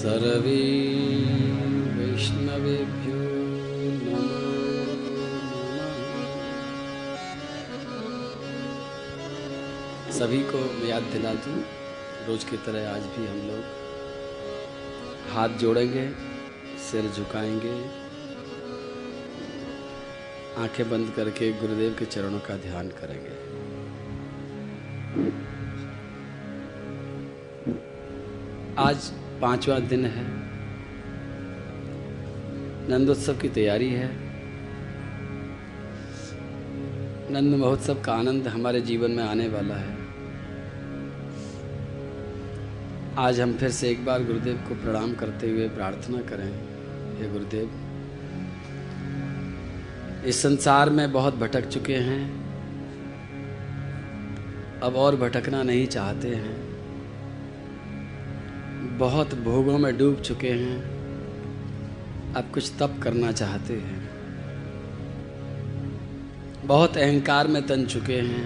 सर्वे वैष्णवेभ्यो नमः। सभी को मैं याद दिला दूं, रोज की तरह आज भी हम लोग हाथ जोड़ेंगे, सिर झुकाएंगे, आंखें बंद करके गुरुदेव के चरणों का ध्यान करेंगे। आज 5वां दिन है, नंदोत्सव की तैयारी है। नंद महोत्सव का आनंद हमारे जीवन में आने वाला है। आज हम फिर से एक बार गुरुदेव को प्रणाम करते हुए प्रार्थना करें, हे गुरुदेव, इस संसार में बहुत भटक चुके हैं, अब और भटकना नहीं चाहते हैं। बहुत भोगों में डूब चुके हैं, अब कुछ तप करना चाहते हैं। बहुत अहंकार में तन चुके हैं,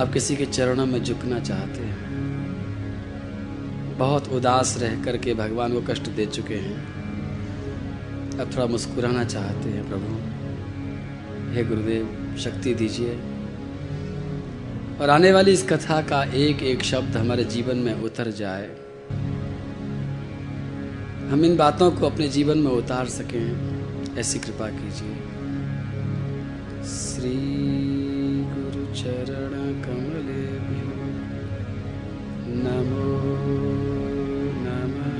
अब किसी के चरणों में झुकना चाहते हैं। बहुत उदास रह करके भगवान को कष्ट दे चुके हैं, अब थोड़ा मुस्कुराना चाहते हैं। प्रभु, हे गुरुदेव, शक्ति दीजिए और आने वाली इस कथा का एक एक शब्द हमारे जीवन में उतर जाए, हम इन बातों को अपने जीवन में उतार सकें, ऐसी कृपा कीजिए। श्री गुरु चरण कमलेभ्यो नमो नमः।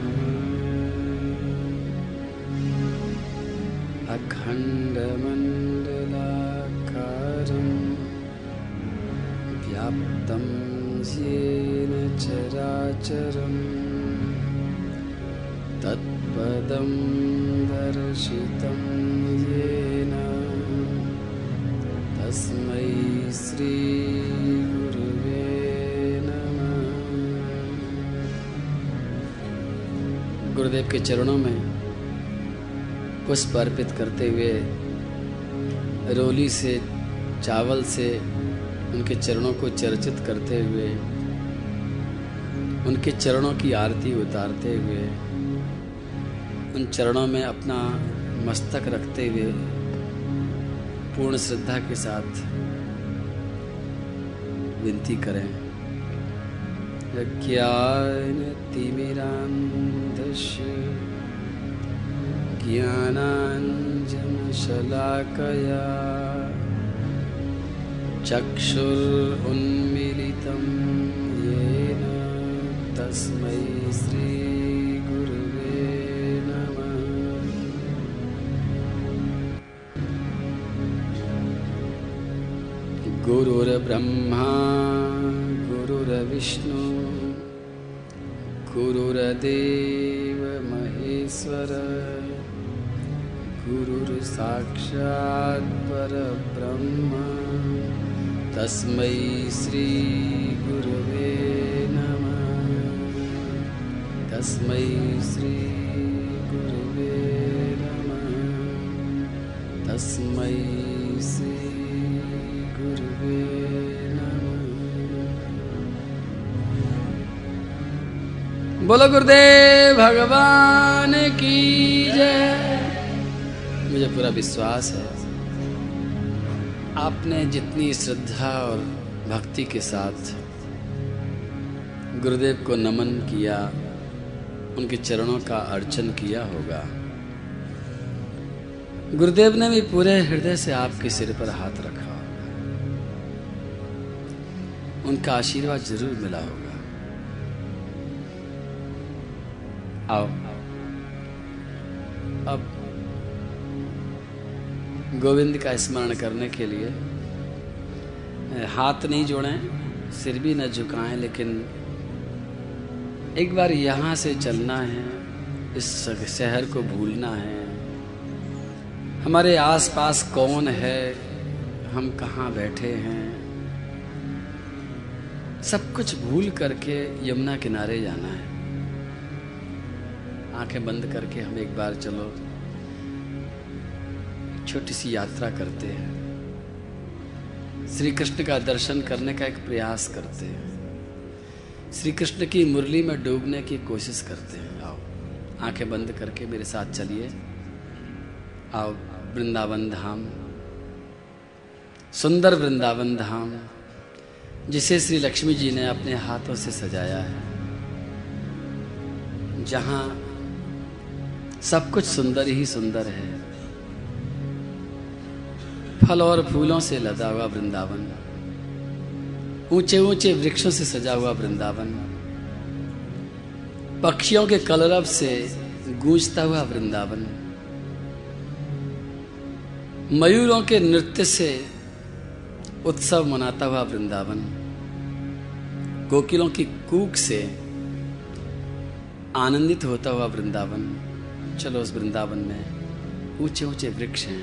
अखंड मंडलाकारं व्याप्तं येन चराचरं तत्पदं दर्शितं येन तस्मै श्री गुरुवे नमः। गुरुदेव के चरणों में पुष्प अर्पित करते हुए, रोली से, चावल से उनके चरणों को चर्चित करते हुए, उनके चरणों की आरती उतारते हुए, उन चरणों में अपना मस्तक रखते हुए, पूर्ण श्रद्धा के साथ विनती करें। ज्ञान तिमिरांधस्य ज्ञानांजन शलाकया चक्षुरुन्मीलितं येन तस्मै श्री गुरुवे नमः। गुरुर्ब्रह्मा गुरुर्विष्णु गुरुर्देव महेश्वर गुरुर्साक्षात् परब्रह्म तस्मै श्री गुरुवे नमः। तस्मै श्री गुरुवे नमः। तस्मै श्री गुरुवे नमः। बोलो गुरुदेव भगवान की जय। मुझे पूरा विश्वास है आपने जितनी श्रद्धा और भक्ति के साथ गुरुदेव को नमन किया, उनके चरणों का अर्चन किया होगा, गुरुदेव ने भी पूरे हृदय से आपके सिर पर हाथ रखा होगा, उनका आशीर्वाद जरूर मिला होगा। आओ, अब गोविंद का स्मरण करने के लिए हाथ नहीं जोड़ें, सिर भी न झुकाएं, लेकिन एक बार यहाँ से चलना है, इस शहर को भूलना है। हमारे आसपास कौन है, हम कहाँ बैठे हैं, सब कुछ भूल करके यमुना किनारे जाना है। आंखें बंद करके हम एक बार चलो, छोटी सी यात्रा करते हैं, श्री कृष्ण का दर्शन करने का एक प्रयास करते हैं, श्री कृष्ण की मुरली में डूबने की कोशिश करते हैं। आओ आंखें बंद करके मेरे साथ चलिए, आओ वृंदावन धाम, सुंदर वृंदावन धाम जिसे श्री लक्ष्मी जी ने अपने हाथों से सजाया है, जहाँ सब कुछ सुंदर ही सुंदर है। फल और फूलों से लदा हुआ वृंदावन, ऊंचे ऊंचे वृक्षों से सजा हुआ वृंदावन, पक्षियों के कलरव से गूंजता हुआ वृंदावन, मयूरों के नृत्य से उत्सव मनाता हुआ वृंदावन, कोकिलों की कूक से आनंदित होता हुआ वृंदावन। चलो उस वृंदावन में ऊंचे ऊंचे वृक्ष हैं,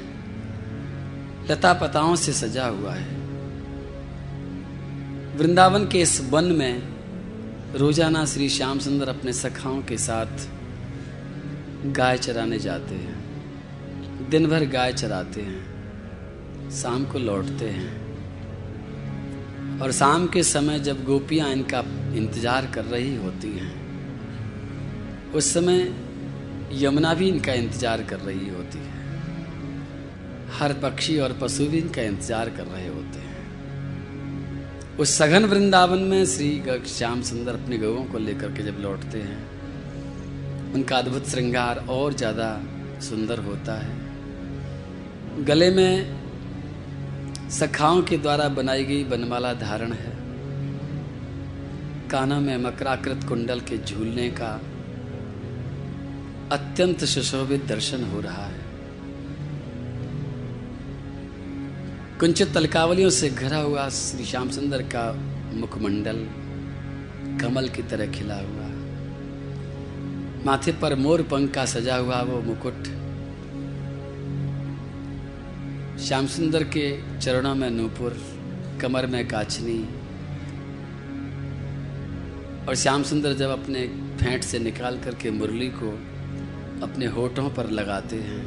लता पताओं से सजा हुआ है। वृंदावन के इस वन में रोजाना श्री श्याम सुंदर अपने सखाओं के साथ गाय चराने जाते हैं, दिन भर गाय चराते हैं, शाम को लौटते हैं। और शाम के समय जब गोपियां इनका इंतजार कर रही होती हैं, उस समय यमुना भी इनका इंतजार कर रही होती है, हर पक्षी और पशु भी इनका इंतजार कर रहे होते हैं। उस सघन वृंदावन में श्री श्याम सुंदर अपने गौओं को लेकर के जब लौटते हैं, उनका अद्भुत श्रृंगार और ज़्यादा सुंदर होता है। गले में सखाओं के द्वारा बनाई गई बनमाला धारण है, कानों में मकराकृत कुंडल के झूलने का अत्यंत सुशोभित दर्शन हो रहा है। कुंचित तलकावलियों से घिरा हुआ श्री श्याम सुंदर का मुखमंडल कमल की तरह खिला हुआ, माथे पर मोर पंख का सजा हुआ वो मुकुट, श्याम सुंदर के चरणों में नूपुर, कमर में काछनी। और श्याम सुंदर जब अपने फेंट से निकाल करके मुरली को अपने होठों पर लगाते हैं,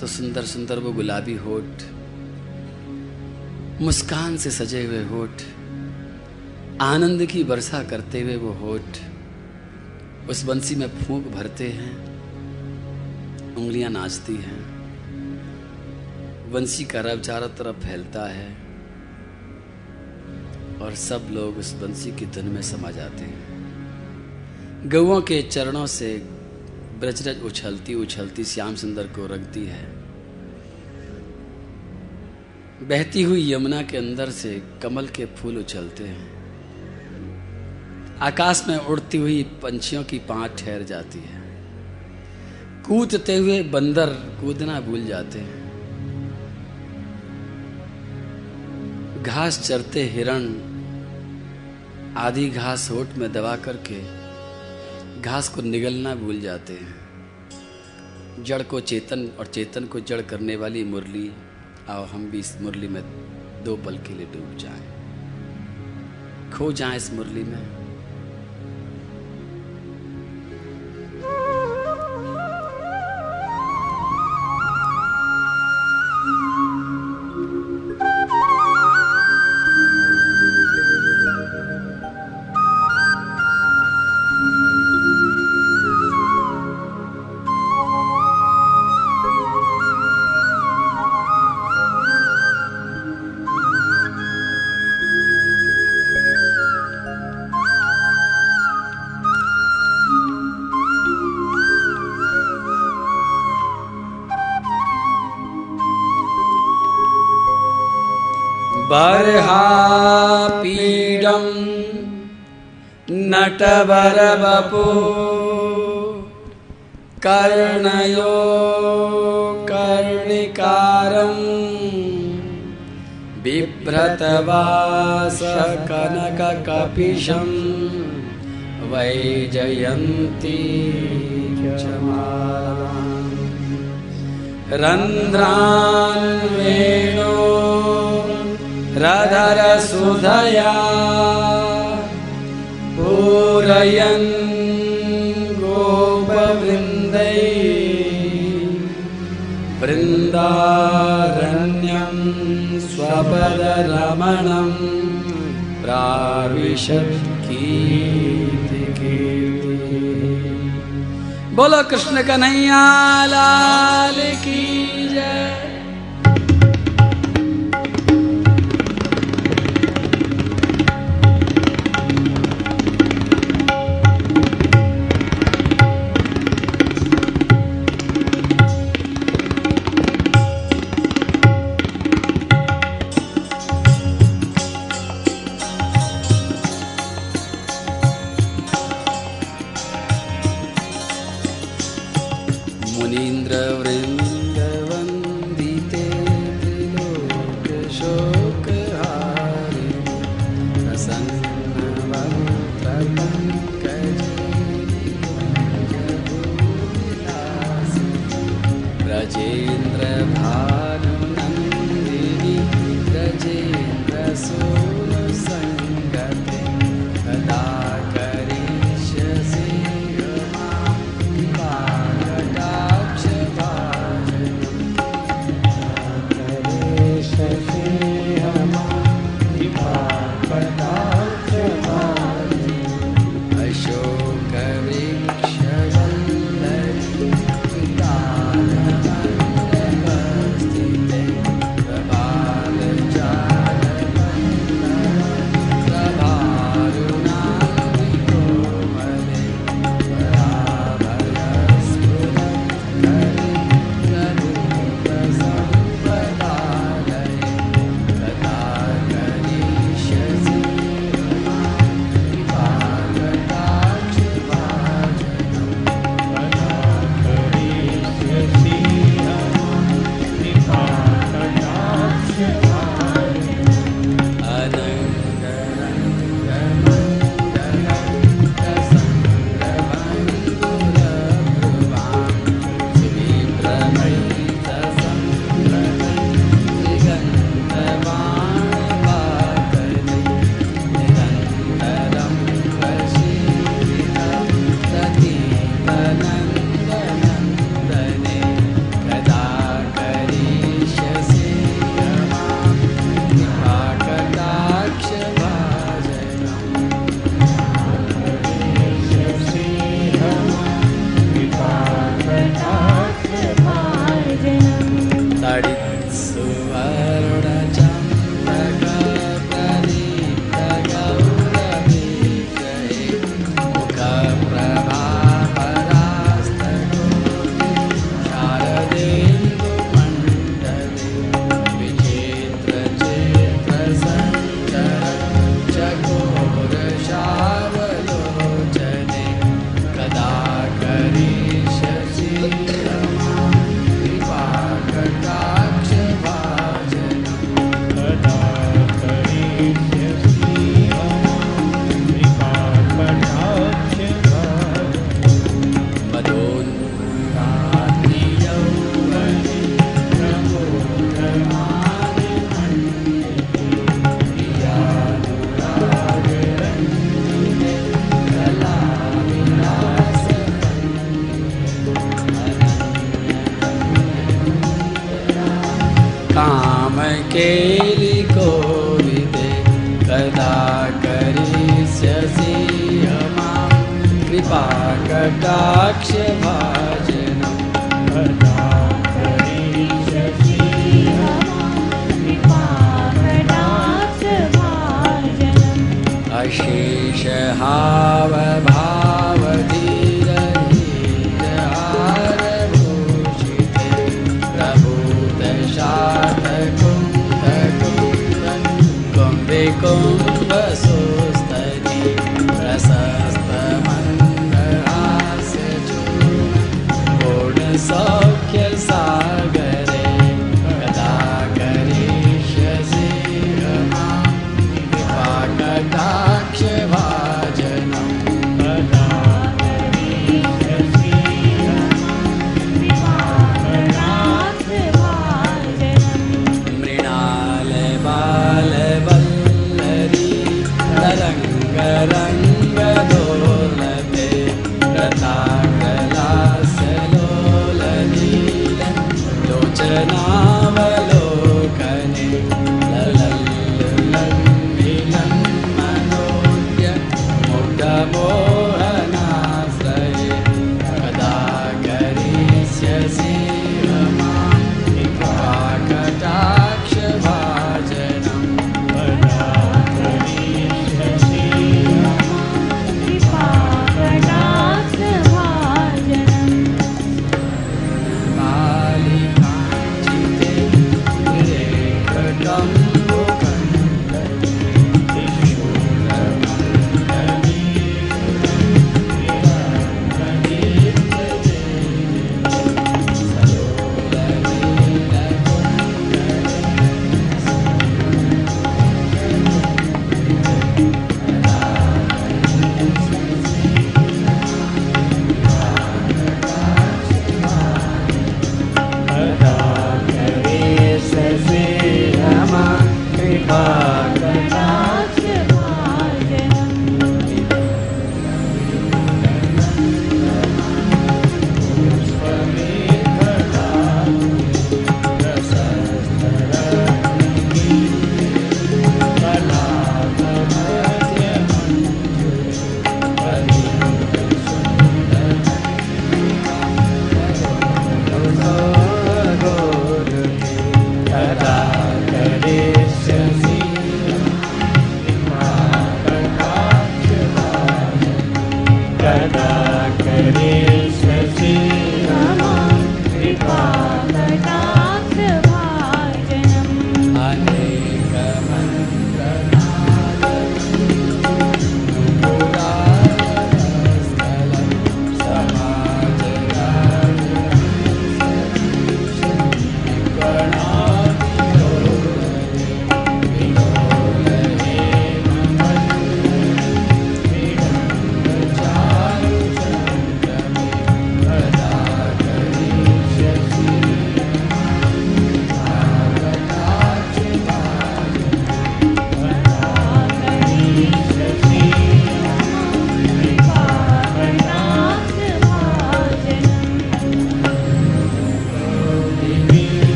तो सुंदर सुंदर वो गुलाबी होठ, मुस्कान से सजे हुए होठ, आनंद की वर्षा करते हुए वो होठ उस बंसी में फूंक भरते हैं, उंगलियां नाचती हैं, बंसी का रव चारों तरफ फैलता है और सब लोग उस बंसी की धुन में समा जाते हैं। गौओं के चरणों से ब्रजरज उछलती उछलती श्याम सुंदर को रंगती है, बहती हुई यमुना के अंदर से कमल के फूल उछलते हैं, आकाश में उड़ती हुई पंछियों की पाँत ठहर जाती है, कूदते हुए बंदर कूदना भूल जाते हैं, घास चरते हिरण आधी घास होठ में दबा करके घास को निगलना भूल जाते हैं। जड़ को चेतन और चेतन को जड़ करने वाली मुरली, आओ हम भी इस मुरली में दो पल के लिए डूब जाएं, खो जाएं इस मुरली में। बर्हा पीडं नटवर वपु कर्णयो कर्णिकारं बिभ्रतवास कनककपिशं वैजयन्ती चमालां रन्ध्रान् वेणो राधर सुधया पूरयन् गोपवृन्दै वृन्दारण्यं स्वपदरमणं प्राविशत कीर्ति कीर्ति। बोलो कृष्ण कन्हैया लाल की जय।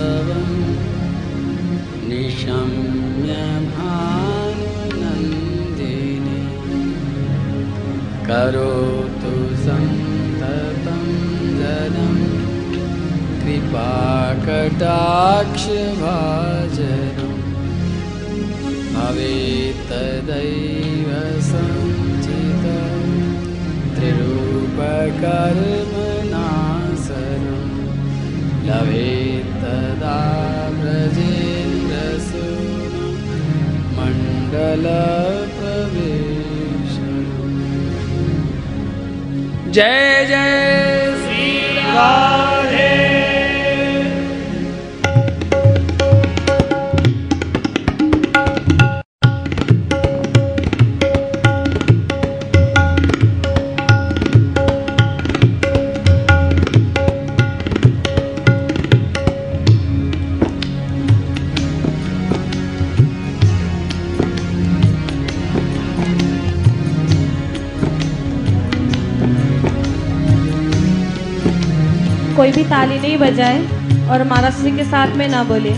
भावं निशम्य भानुनन्दिनी करोतु सन्ततं जनं कृपाकटाक्षभाजनं भवेत्तदैव सञ्चितं त्रिरूपकर्मनाशनं लभेत्तदा ब्रजेन्द्रसूनं मण्डलप्रवेशनं। जय जय श्री राधे। कोई भी ताली नहीं बजाए और महाराष्ट्र जी के साथ में ना बोले।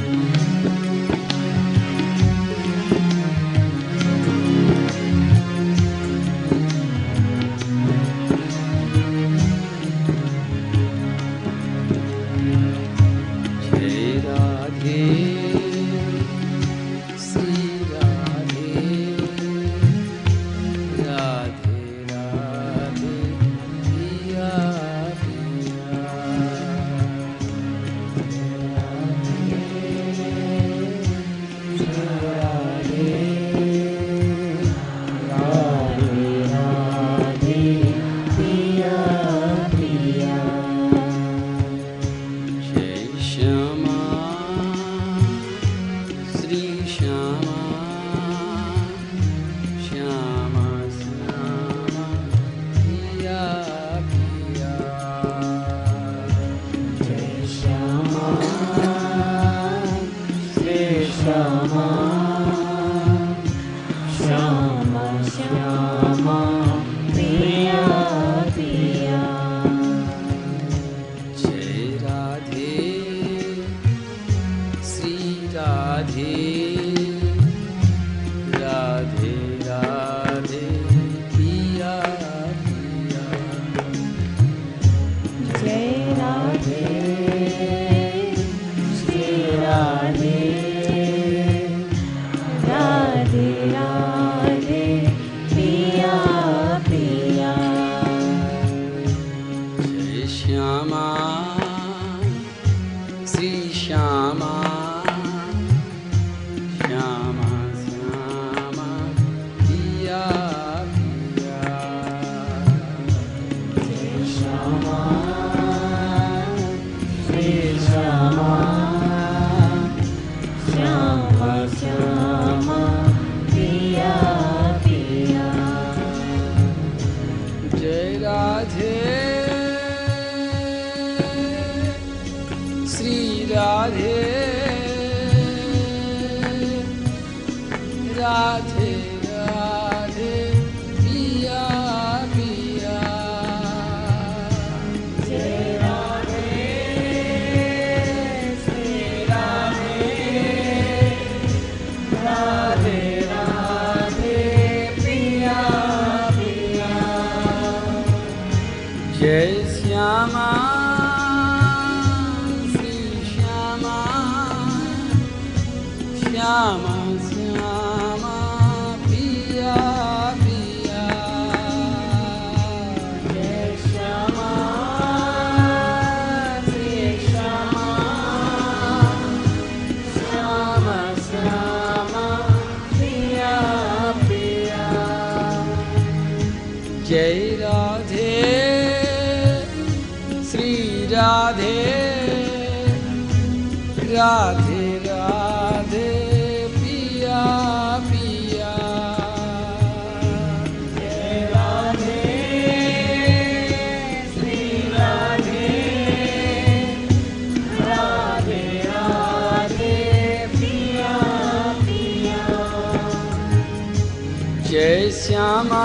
श्यामा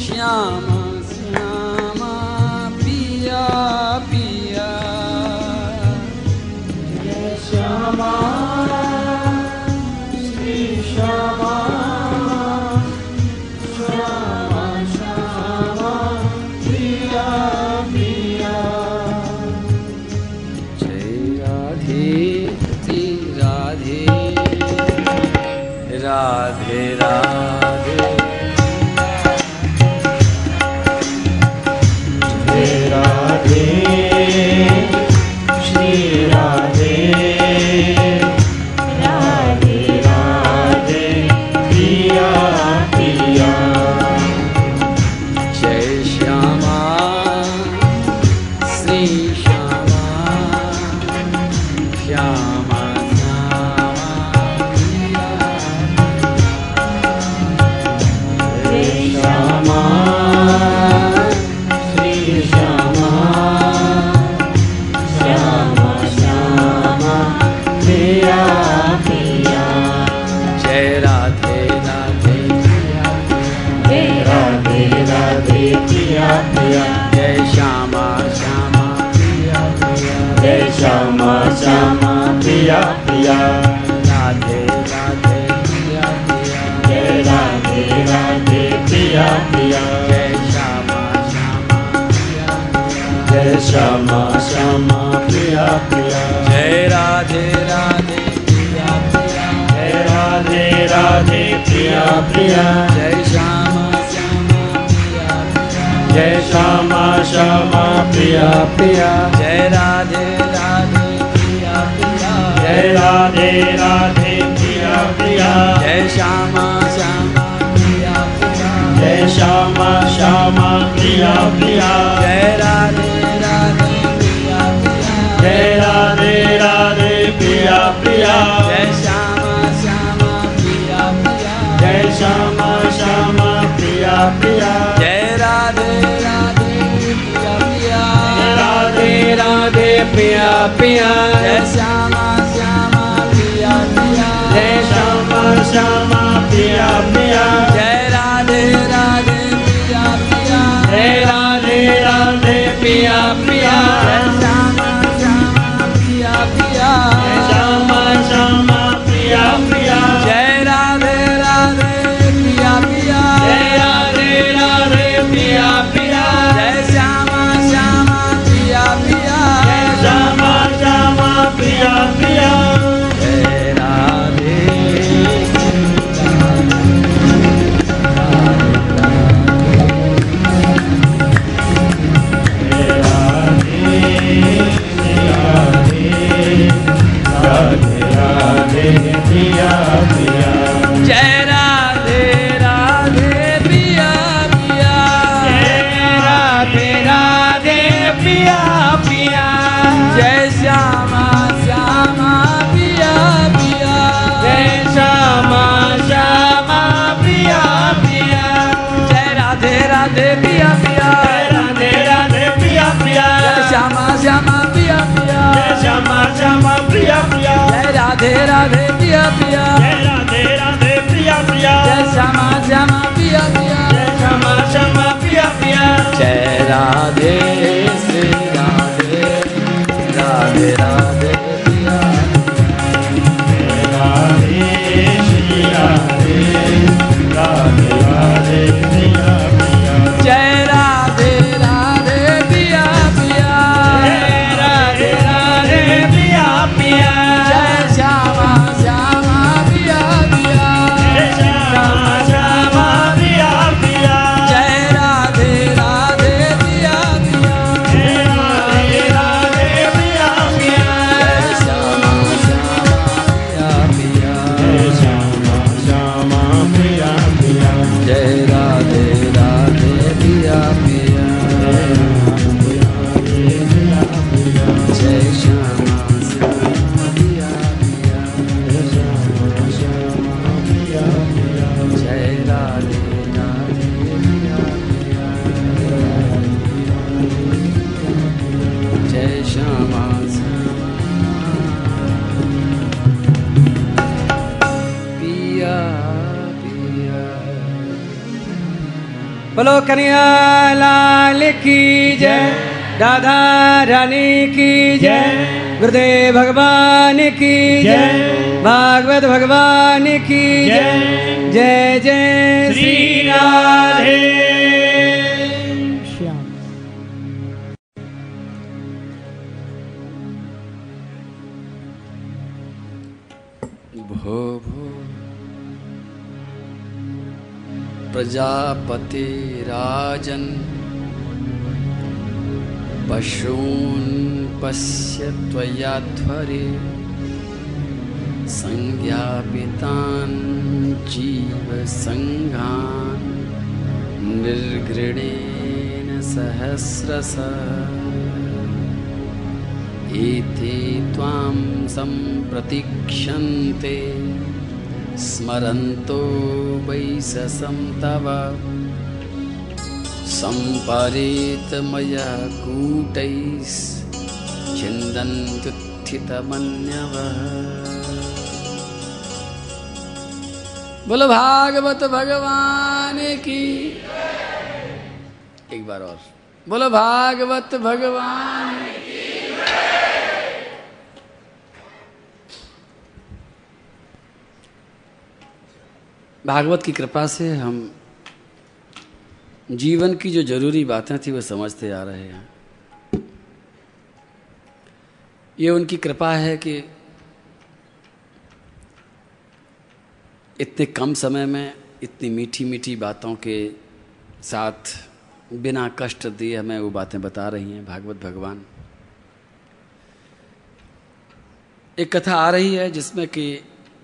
श्यामा श्री श्यामा श्यामा श्यामा श्यामा प्रिया प्रिया जय राधे राधे प्रिया प्रिया जय श्यामा श्यामा प्रिया प्रिया जय राधे राधे प्रिया प्रिया जय श्यामा श्यामा प्रिया प्रिया Radhe Radhe Priya Priya Jai Shama Shama Priya Priya Jai Radhe Radhe Priya Priya Jai Shama Shama Priya Priya Jai Radhe Radhe Priya Priya Jai Radhe Sri Radhe Radhe Radhe Priya Jai Radhe Sri Radhe Radhe Radhe Priya Jai Radhe Radhe Priya Priya Jai Radhe Radhe Priya Priya Jai Shama Shama Priya Priya Jai Shama Shama Priya Priya Jai Radhe Radhe बोलो कन्हैया लाल की जय, राधा रानी की जय, गुरुदेव भगवान की जय, भागवत भगवान की जय, जय जय श्री राधे श्याम। भो भो प्रजापति राजन पशून् पश्य त्वया त्वरे संज्ञापितान् जीवसंघान् निर्घृणेन सहस्रशः। एते त्वां संप्रतीक्षन्ते स्मरन्तो वै ससं तव संपरेतमया कूटैश्छिन्दन्त्युत्थितमन्यवः। बोलो भागवत भगवान की। एक बार और बोलो भागवत भगवान की। भागवत की कृपा से हम जीवन की जो जरूरी बातें थी वो समझते आ रहे हैं। ये उनकी कृपा है कि इतने कम समय में इतनी मीठी मीठी बातों के साथ बिना कष्ट दिए हमें वो बातें बता रही हैं भागवत भगवान। एक कथा आ रही है जिसमें कि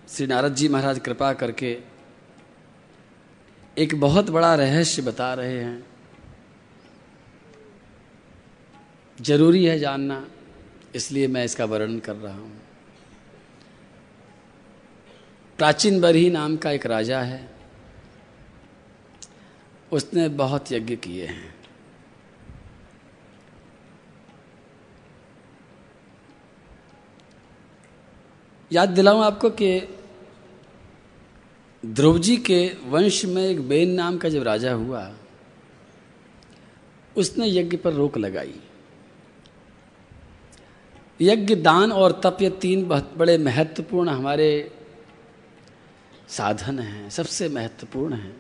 श्री नारद जी महाराज कृपा करके एक बहुत बड़ा रहस्य बता रहे हैं। जरूरी है जानना, इसलिए मैं इसका वर्णन कर रहा हूँ। प्राचीन बरही नाम का एक राजा है, उसने बहुत यज्ञ किए हैं। याद दिलाऊं आपको कि ध्रुव जी के वंश में एक बेन नाम का जब राजा हुआ, उसने यज्ञ पर रोक लगाई। यज्ञ, दान और तप, ये तीन बहुत बड़े महत्वपूर्ण हमारे साधन हैं, सबसे महत्वपूर्ण हैं।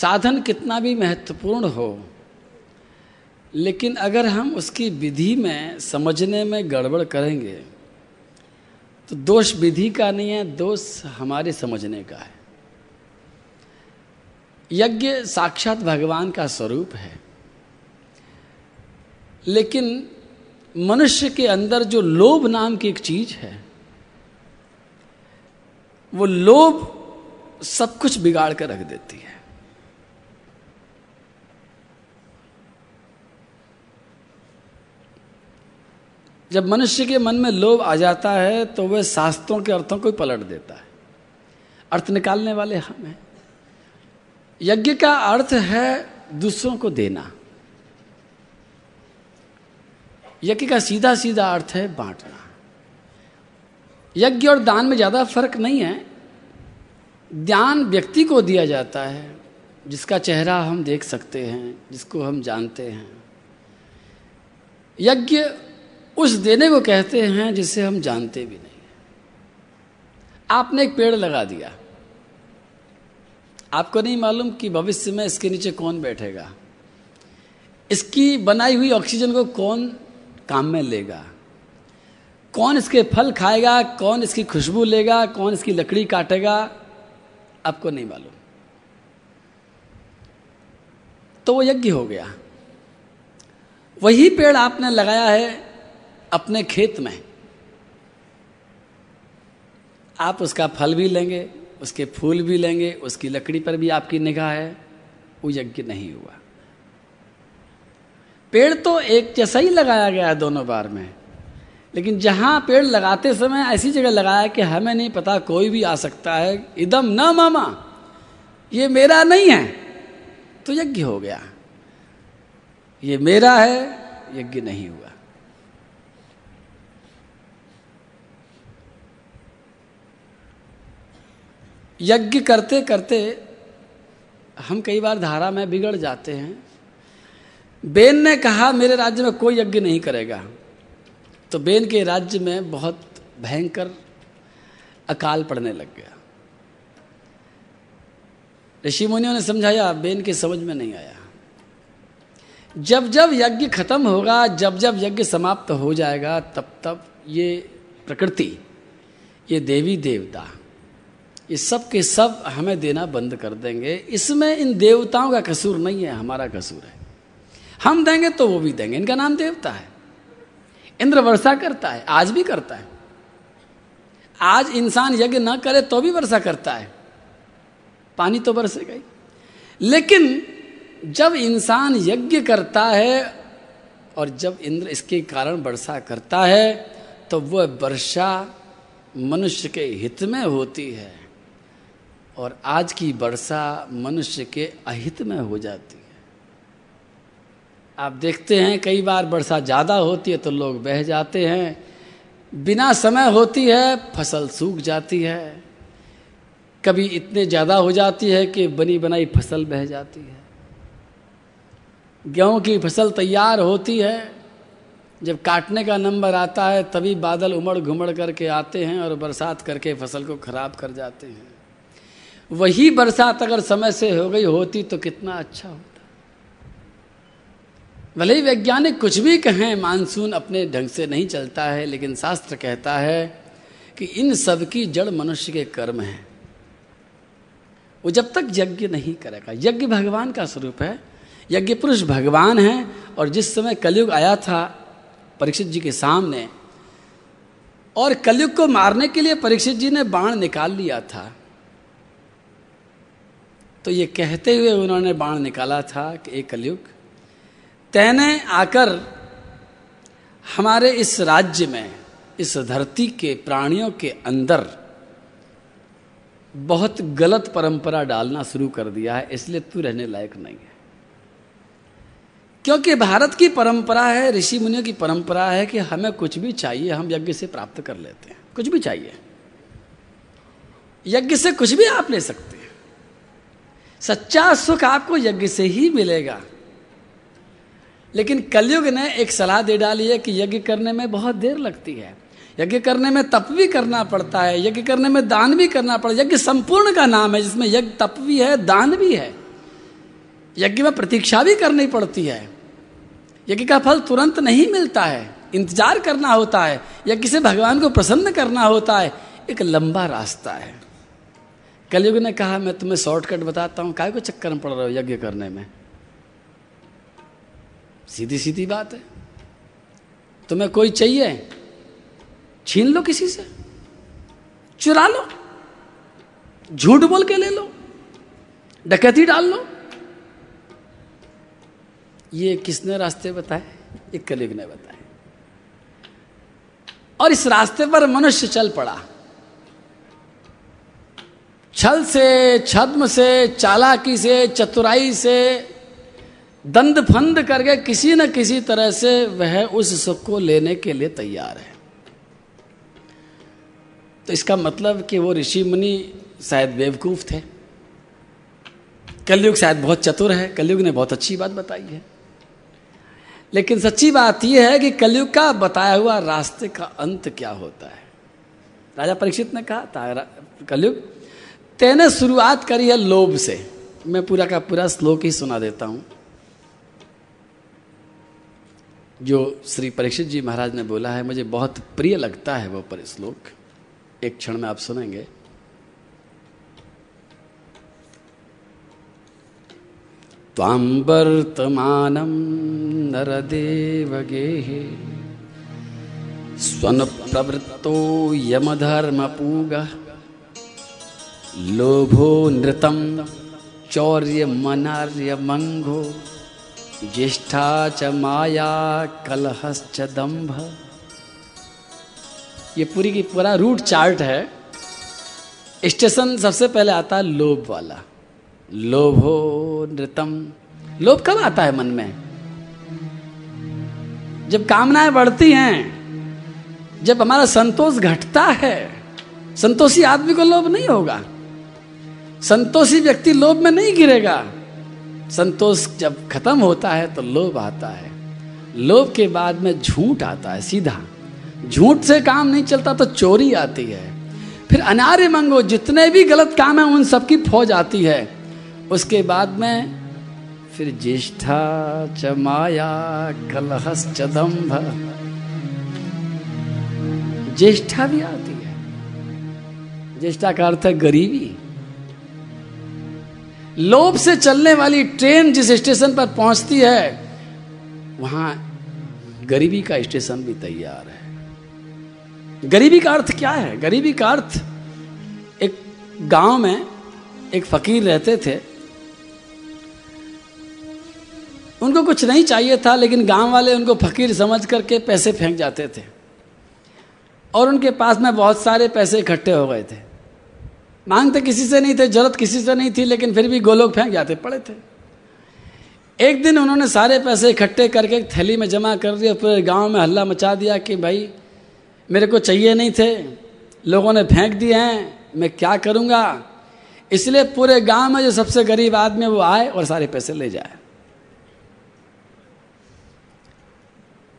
साधन कितना भी महत्वपूर्ण हो, लेकिन अगर हम उसकी विधि में, समझने में गड़बड़ करेंगे तो दोष विधि का नहीं है, दोष हमारे समझने का है। यज्ञ साक्षात भगवान का स्वरूप है, लेकिन मनुष्य के अंदर जो लोभ नाम की एक चीज है, वो लोभ सब कुछ बिगाड़ कर रख देती है। जब मनुष्य के मन में लोभ आ जाता है तो वह शास्त्रों के अर्थों को पलट देता है। अर्थ निकालने वाले हम हैं। यज्ञ का अर्थ है दूसरों को देना। यज्ञ का सीधा सीधा अर्थ है बांटना। यज्ञ और दान में ज़्यादा फर्क नहीं है। दान व्यक्ति को दिया जाता है जिसका चेहरा हम देख सकते हैं, जिसको हम जानते हैं। यज्ञ उस देने को कहते हैं जिसे हम जानते भी नहीं। आपने एक पेड़ लगा दिया, आपको नहीं मालूम कि भविष्य में इसके नीचे कौन बैठेगा, इसकी बनाई हुई ऑक्सीजन को कौन काम में लेगा, कौन इसके फल खाएगा, कौन इसकी खुशबू लेगा, कौन इसकी लकड़ी काटेगा, आपको नहीं मालूम। तो वो यज्ञ हो गया। वही पेड़ आपने लगाया है अपने खेत में, आप उसका फल भी लेंगे, उसके फूल भी लेंगे, उसकी लकड़ी पर भी आपकी निगाह है। वो यज्ञ नहीं हुआ। पेड़ तो एक जैसा ही लगाया गया है दोनों बार में, लेकिन जहाँ पेड़ लगाते समय ऐसी जगह लगाया कि हमें नहीं पता, कोई भी आ सकता है, इदम न मामा, ये मेरा नहीं है, तो यज्ञ हो गया। ये मेरा है, यज्ञ नहीं हुआ। यज्ञ करते करते हम कई बार धारा में बिगड़ जाते हैं। बेन ने कहा मेरे राज्य में कोई यज्ञ नहीं करेगा, तो बेन के राज्य में बहुत भयंकर अकाल पड़ने लग गया। ऋषि मुनियों ने समझाया, बेन के समझ में नहीं आया। जब जब यज्ञ खत्म होगा, जब जब यज्ञ समाप्त हो जाएगा, तब तब ये प्रकृति, ये देवी देवता, ये सब के सब हमें देना बंद कर देंगे। इसमें इन देवताओं का कसूर नहीं है, हमारा कसूर है। हम देंगे तो वो भी देंगे। इनका नाम देवता है। इंद्र वर्षा करता है, आज भी करता है। आज इंसान यज्ञ न करे तो भी वर्षा करता है, पानी तो बरसेगा ही। लेकिन जब इंसान यज्ञ करता है और जब इंद्र इसके कारण वर्षा करता है तो वह वर्षा मनुष्य के हित में होती है और आज की वर्षा मनुष्य के अहित में हो जाती है। आप देखते हैं कई बार वर्षा ज़्यादा होती है तो लोग बह जाते हैं, बिना समय होती है फसल सूख जाती है, कभी इतने ज़्यादा हो जाती है कि बनी बनाई फसल बह जाती है। गेहूं की फसल तैयार होती है, जब काटने का नंबर आता है तभी बादल उमड़ घुमड़ करके आते हैं और बरसात करके फसल को ख़राब कर जाते हैं। वही बरसात अगर समय से हो गई होती तो कितना अच्छा होता। भले ही वैज्ञानिक कुछ भी कहें मानसून अपने ढंग से नहीं चलता है, लेकिन शास्त्र कहता है कि इन सब की जड़ मनुष्य के कर्म है। वो जब तक यज्ञ नहीं करेगा, यज्ञ भगवान का स्वरूप है, यज्ञ पुरुष भगवान है। और जिस समय कलयुग आया था परीक्षित जी के सामने, और कलयुग को मारने के लिए परीक्षित जी ने बाण निकाल लिया था, तो ये कहते हुए उन्होंने बाण निकाला था कि ये कलयुग तैने आकर हमारे इस राज्य में, इस धरती के प्राणियों के अंदर बहुत गलत परंपरा डालना शुरू कर दिया है, इसलिए तू रहने लायक नहीं है। क्योंकि भारत की परंपरा है, ऋषि मुनियों की परंपरा है कि हमें कुछ भी चाहिए हम यज्ञ से प्राप्त कर लेते हैं। कुछ भी चाहिए यज्ञ से, कुछ भी आप ले सकते हैं। सच्चा सुख आपको यज्ञ से ही मिलेगा। लेकिन कलयुग ने एक सलाह दे डाली है कि यज्ञ करने में बहुत देर लगती है, यज्ञ करने में तप भी करना पड़ता है, यज्ञ करने में दान भी करना पड़ता है। यज्ञ संपूर्ण का नाम है जिसमें यज्ञ तप भी है, दान भी है। यज्ञ में प्रतीक्षा भी करनी पड़ती है, यज्ञ का फल तुरंत नहीं मिलता है, इंतजार करना होता है, यज्ञ से भगवान को प्रसन्न करना होता है। एक लंबा रास्ता है। कलयुग ने कहा मैं तुम्हें शॉर्टकट बताता हूं, काहे को चक्कर में पड़ रहे हो यज्ञ करने में। सीधी सीधी बात है, तुम्हें कोई चाहिए छीन लो, किसी से चुरा लो, झूठ बोल के ले लो, डकैती डाल लो। ये किसने रास्ते बताए? एक कलयुग ने बताए। और इस रास्ते पर मनुष्य चल पड़ा, छल से, छद्म से, चालाकी से, चतुराई से, दंद फंद करके किसी न किसी तरह से वह उस सुख को लेने के लिए तैयार है। तो इसका मतलब कि वो ऋषि मुनि शायद बेवकूफ थे, कलयुग शायद बहुत चतुर है। कलयुग ने बहुत अच्छी बात बताई है, लेकिन सच्ची बात यह है कि कलयुग का बताया हुआ रास्ते का अंत क्या होता है। राजा परीक्षित ने कहा था कलयुग तेने शुरुआत करी है लोभ से। मैं पूरा का पूरा श्लोक ही सुना देता हूं जो श्री परीक्षित जी महाराज ने बोला है, मुझे बहुत प्रिय लगता है वो पर श्लोक। एक क्षण में आप सुनेंगे। त्वां वर्तमानं नरदेव गेहे स्वनुप्रवृत्तो यमधर्मपूगः लोभो नृतं चौर्यमनार्यमंघो ज्येष्ठा च माया कलहश्च दम्भ। ये पूरी की पूरा रूट चार्ट है। स्टेशन सबसे पहले आता है लोभ वाला, लोभो नृतम। लोभ कब आता है? मन में, जब कामनाएं बढ़ती हैं, जब हमारा संतोष घटता है। संतोषी आदमी को लोभ नहीं होगा, संतोषी व्यक्ति लोभ में नहीं गिरेगा। संतोष जब खत्म होता है तो लोभ आता है। लोभ के बाद में झूठ आता है, सीधा। झूठ से काम नहीं चलता तो चोरी आती है। फिर अनार्य मंगो, जितने भी गलत काम हैं उन सबकी फौज आती है। उसके बाद में फिर ज्येष्ठा च माया कलहश्च दम्भ, ज्येष्ठा भी आती है। ज्येष्ठा का अर्थ है गरीबी। लोभ से चलने वाली ट्रेन जिस स्टेशन पर पहुंचती है वहां गरीबी का स्टेशन भी तैयार है। गरीबी का अर्थ क्या है? गरीबी का अर्थ, एक गांव में एक फकीर रहते थे, उनको कुछ नहीं चाहिए था, लेकिन गांव वाले उनको फकीर समझ करके पैसे फेंक जाते थे और उनके पास में बहुत सारे पैसे इकट्ठे हो गए थे। मांगते किसी से नहीं थे, जरूरत किसी से नहीं थी, लेकिन फिर भी गोलोग फेंक जाते पड़े थे। एक दिन उन्होंने सारे पैसे इकट्ठे करके थैली में जमा कर दिए, पूरे गांव में हल्ला मचा दिया कि भाई मेरे को चाहिए नहीं थे, लोगों ने फेंक दिए हैं, मैं क्या करूँगा। इसलिए पूरे गांव में जो सबसे गरीब आदमी है वो आए और सारे पैसे ले जाए।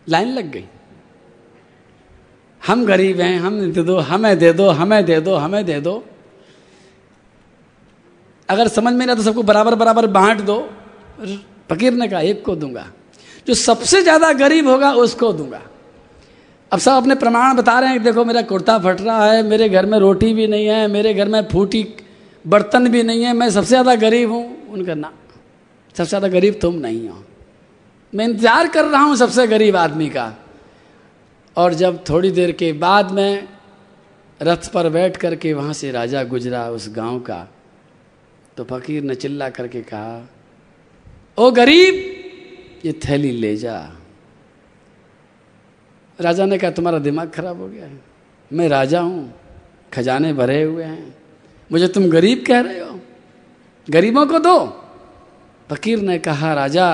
लाइन लग गई, हम गरीब हैं, हम दे दो, हमें दे दो, हमें दे दो, हमें दे दो। अगर समझ में ना तो सबको बराबर बराबर बांट दो। फकीर ने कहा एक को दूंगा, जो सबसे ज़्यादा गरीब होगा उसको दूंगा। अब सब अपने प्रमाण बता रहे हैं, देखो मेरा कुर्ता फट रहा है, मेरे घर में रोटी भी नहीं है, मेरे घर में फूटी बर्तन भी नहीं है, मैं सबसे ज़्यादा गरीब हूँ। उनका ना, सबसे ज़्यादा गरीब तुम नहीं हो, मैं इंतज़ार कर रहा हूँ सबसे गरीब आदमी का। और जब थोड़ी देर के बाद में रथ पर बैठ करके वहाँ से राजा गुजरा उस गांव का, तो फकीर ने चिल्ला करके कहा, ओ गरीब ये थैली ले जा। राजा ने कहा तुम्हारा दिमाग खराब हो गया है, मैं राजा हूँ, खजाने भरे हुए हैं, मुझे तुम गरीब कह रहे हो, गरीबों को दो। फकीर ने कहा राजा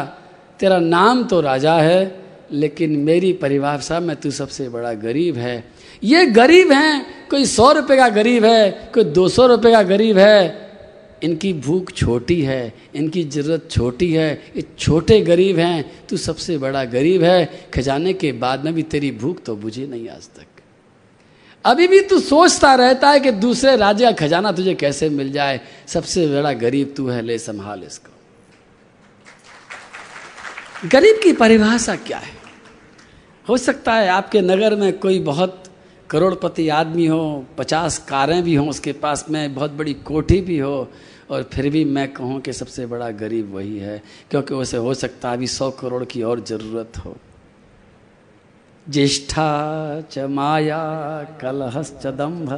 तेरा नाम तो राजा है, लेकिन मेरी परिभाषा में तू सबसे बड़ा गरीब है। ये गरीब हैं, कोई 100 रुपये का गरीब है, कोई 200 रुपये का गरीब है, इनकी भूख छोटी है, इनकी ज़रूरत छोटी है, ये छोटे गरीब हैं, तू सबसे बड़ा गरीब है। खजाने के बाद में भी तेरी भूख तो बुझी नहीं आज तक। अभी भी तू सोचता रहता है कि दूसरे राज्य का खजाना तुझे कैसे मिल जाए, सबसे बड़ा गरीब तू है, ले संभाल इसको। गरीब की परिभाषा क्या है? हो सकता है आपके नगर में कोई बहुत करोड़पति आदमी हो, 50 कारें भी हों उसके पास में, बहुत बड़ी कोठी भी हो, और फिर भी मैं कहूँ कि सबसे बड़ा गरीब वही है, क्योंकि उसे हो सकता है अभी 100 करोड़ की और ज़रूरत हो। ज्येष्ठा च माया कलहश्च दम्भ,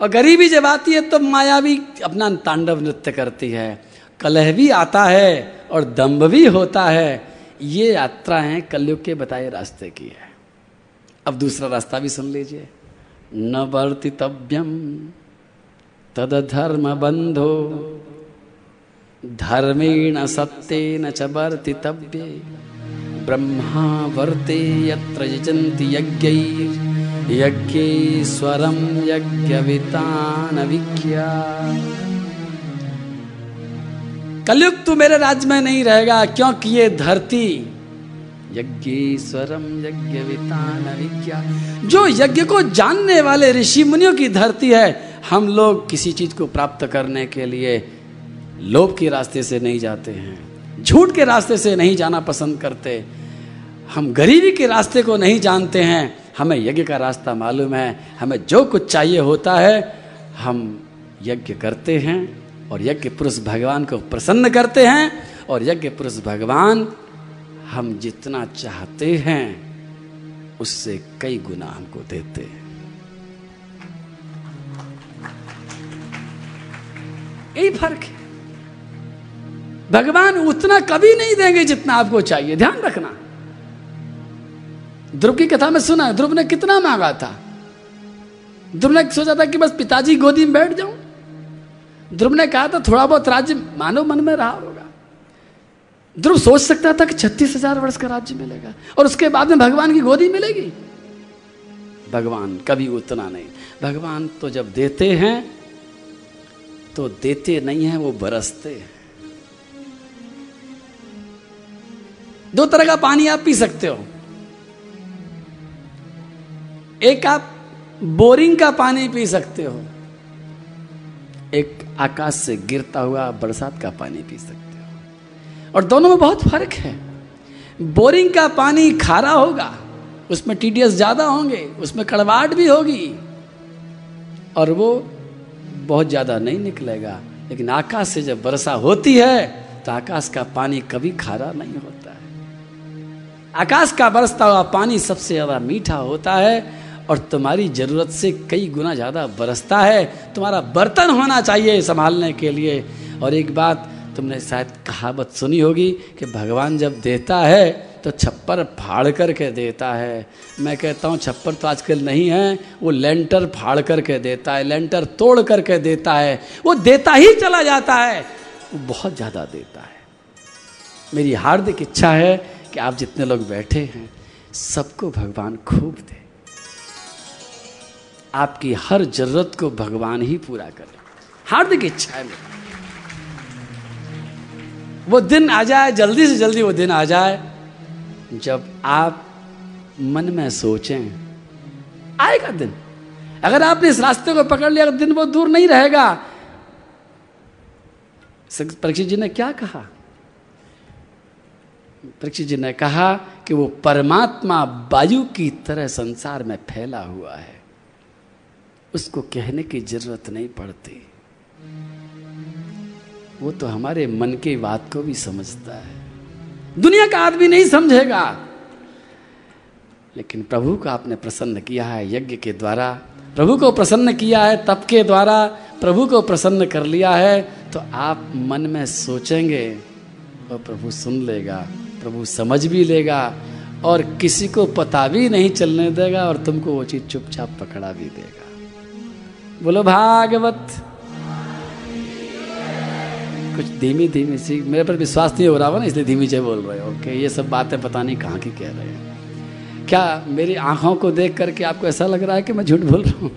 और गरीबी जब आती है तो माया भी अपना तांडव नृत्य करती है, कलह भी आता है और दम्भ भी होता है। ये यात्रा है कलयुग के बताए रास्ते की है। अब दूसरा रास्ता भी सुन लीजिए। न वर्तितव्यम तद धर्म बंधो धर्मेण सत्येन च वर्तितव्ये ब्रह्मा वर्ते यत्र यजन्ति यज्ञेश्वरं यज्ञवितान विख्या। कलयुग तो मेरे राज्य में नहीं रहेगा, क्योंकि ये धरती यज्ञेश्वरम यज्ञवितान विख्या, जो यज्ञ को जानने वाले ऋषि मुनियों की धरती है। हम लोग किसी चीज को प्राप्त करने के लिए लोभ के रास्ते से नहीं जाते हैं, झूठ के रास्ते से नहीं जाना पसंद करते, हम गरीबी के रास्ते को नहीं जानते हैं, हमें यज्ञ का रास्ता मालूम है। हमें जो कुछ चाहिए होता है हम यज्ञ करते हैं, और यज्ञ पुरुष भगवान को प्रसन्न करते हैं, और यज्ञ पुरुष भगवान हम जितना चाहते हैं उससे कई गुना हमको देते हैं। यही फर्क है। भगवान उतना कभी नहीं देंगे जितना आपको चाहिए, ध्यान रखना। ध्रुव की कथा में सुना, ध्रुव ने कितना मांगा था। ध्रुव ने सोचा था कि बस पिताजी गोदी में बैठ जाऊं। ध्रुव ने कहा था थोड़ा बहुत राज्य मानव मन में रहा होगा। ध्रुव सोच सकता था कि 36,000 वर्ष का राज्य मिलेगा और उसके बाद में भगवान की गोदी मिलेगी। भगवान कभी उतना नहीं, भगवान तो जब देते हैं तो देते नहीं हैं, वो बरसते हैं। 2 तरह का पानी आप पी सकते हो, एक आप बोरिंग का पानी पी सकते हो, एक आकाश से गिरता हुआ बरसात का पानी पी सकते हो, और दोनों में बहुत फर्क है। बोरिंग का पानी खारा होगा, उसमें TDS ज़्यादा होंगे, उसमें कड़वाहट भी होगी, और वो बहुत ज़्यादा नहीं निकलेगा। लेकिन आकाश से जब वर्षा होती है तो आकाश का पानी कभी खारा नहीं होता है। आकाश का बरसता हुआ पानी सबसे ज़्यादा मीठा होता है और तुम्हारी ज़रूरत से कई गुना ज़्यादा बरसता है। तुम्हारा बर्तन होना चाहिए संभालने के लिए। और एक बात, तुमने शायद कहावत सुनी होगी कि भगवान जब देता है तो छप्पर फाड़ कर के देता है। मैं कहता हूँ छप्पर तो आजकल नहीं है, वो लेंटर फाड़ कर के देता है, लेंटर तोड़ कर के देता है, वो देता ही चला जाता है, वो बहुत ज़्यादा देता है। मेरी हार्दिक इच्छा है कि आप जितने लोग बैठे हैं सबको भगवान खूब दे, आपकी हर जरूरत को भगवान ही पूरा करे, हार्दिक इच्छा है मेरी। वो दिन आ जाए, जल्दी से जल्दी वो दिन आ जाए जब आप मन में सोचें आएगा दिन। अगर आपने इस रास्ते को पकड़ लिया दिन वो दूर नहीं रहेगा। परीक्षित जी ने क्या कहा? परीक्षित जी ने कहा कि वो परमात्मा वायु की तरह संसार में फैला हुआ है, उसको कहने की जरूरत नहीं पड़ती, वो तो हमारे मन की बात को भी समझता है। दुनिया का आदमी नहीं समझेगा, लेकिन प्रभु को आपने प्रसन्न किया है यज्ञ के द्वारा, प्रभु को प्रसन्न किया है तप के द्वारा, प्रभु को प्रसन्न कर लिया है, तो आप मन में सोचेंगे और प्रभु सुन लेगा, प्रभु समझ भी लेगा और किसी को पता भी नहीं चलने देगा और तुमको वो चीज़ चुपचाप पकड़ा भी देगा। बोलो भागवत। कुछ धीमी धीमी सी, मेरे पर विश्वास नहीं हो रहा हो ना, इसलिए धीमी जय बोल रहे हो कि ये सब बातें पता नहीं कहाँ की कह रहे हैं। क्या मेरी आंखों को देख करके आपको ऐसा लग रहा है कि मैं झूठ बोल रहा हूँ?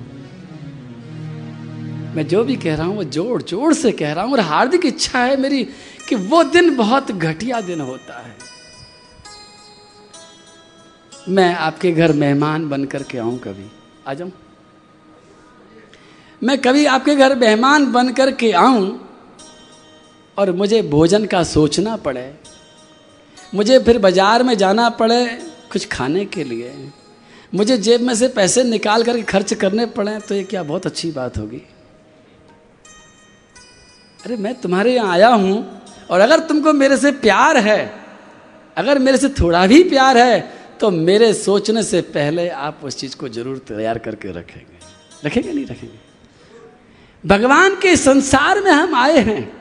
मैं जो भी कह रहा हूँ वो जोर जोर से कह रहा हूँ और हार्दिक इच्छा है मेरी कि वो दिन बहुत घटिया दिन होता है। मैं आपके घर मेहमान बन करके आऊँ कभी, आ जाऊँ? मैं कभी आपके घर मेहमान बन करके आऊँ और मुझे भोजन का सोचना पड़े, मुझे फिर बाज़ार में जाना पड़े कुछ खाने के लिए, मुझे जेब में से पैसे निकाल करके खर्च करने पड़े, तो ये क्या बहुत अच्छी बात होगी? अरे मैं तुम्हारे यहाँ आया हूँ और अगर तुमको मेरे से प्यार है, अगर मेरे से थोड़ा भी प्यार है, तो मेरे सोचने से पहले आप उस चीज़ को ज़रूर तैयार करके रखेंगे। रखेंगे नहीं रखेंगे? भगवान के संसार में हम आए हैं।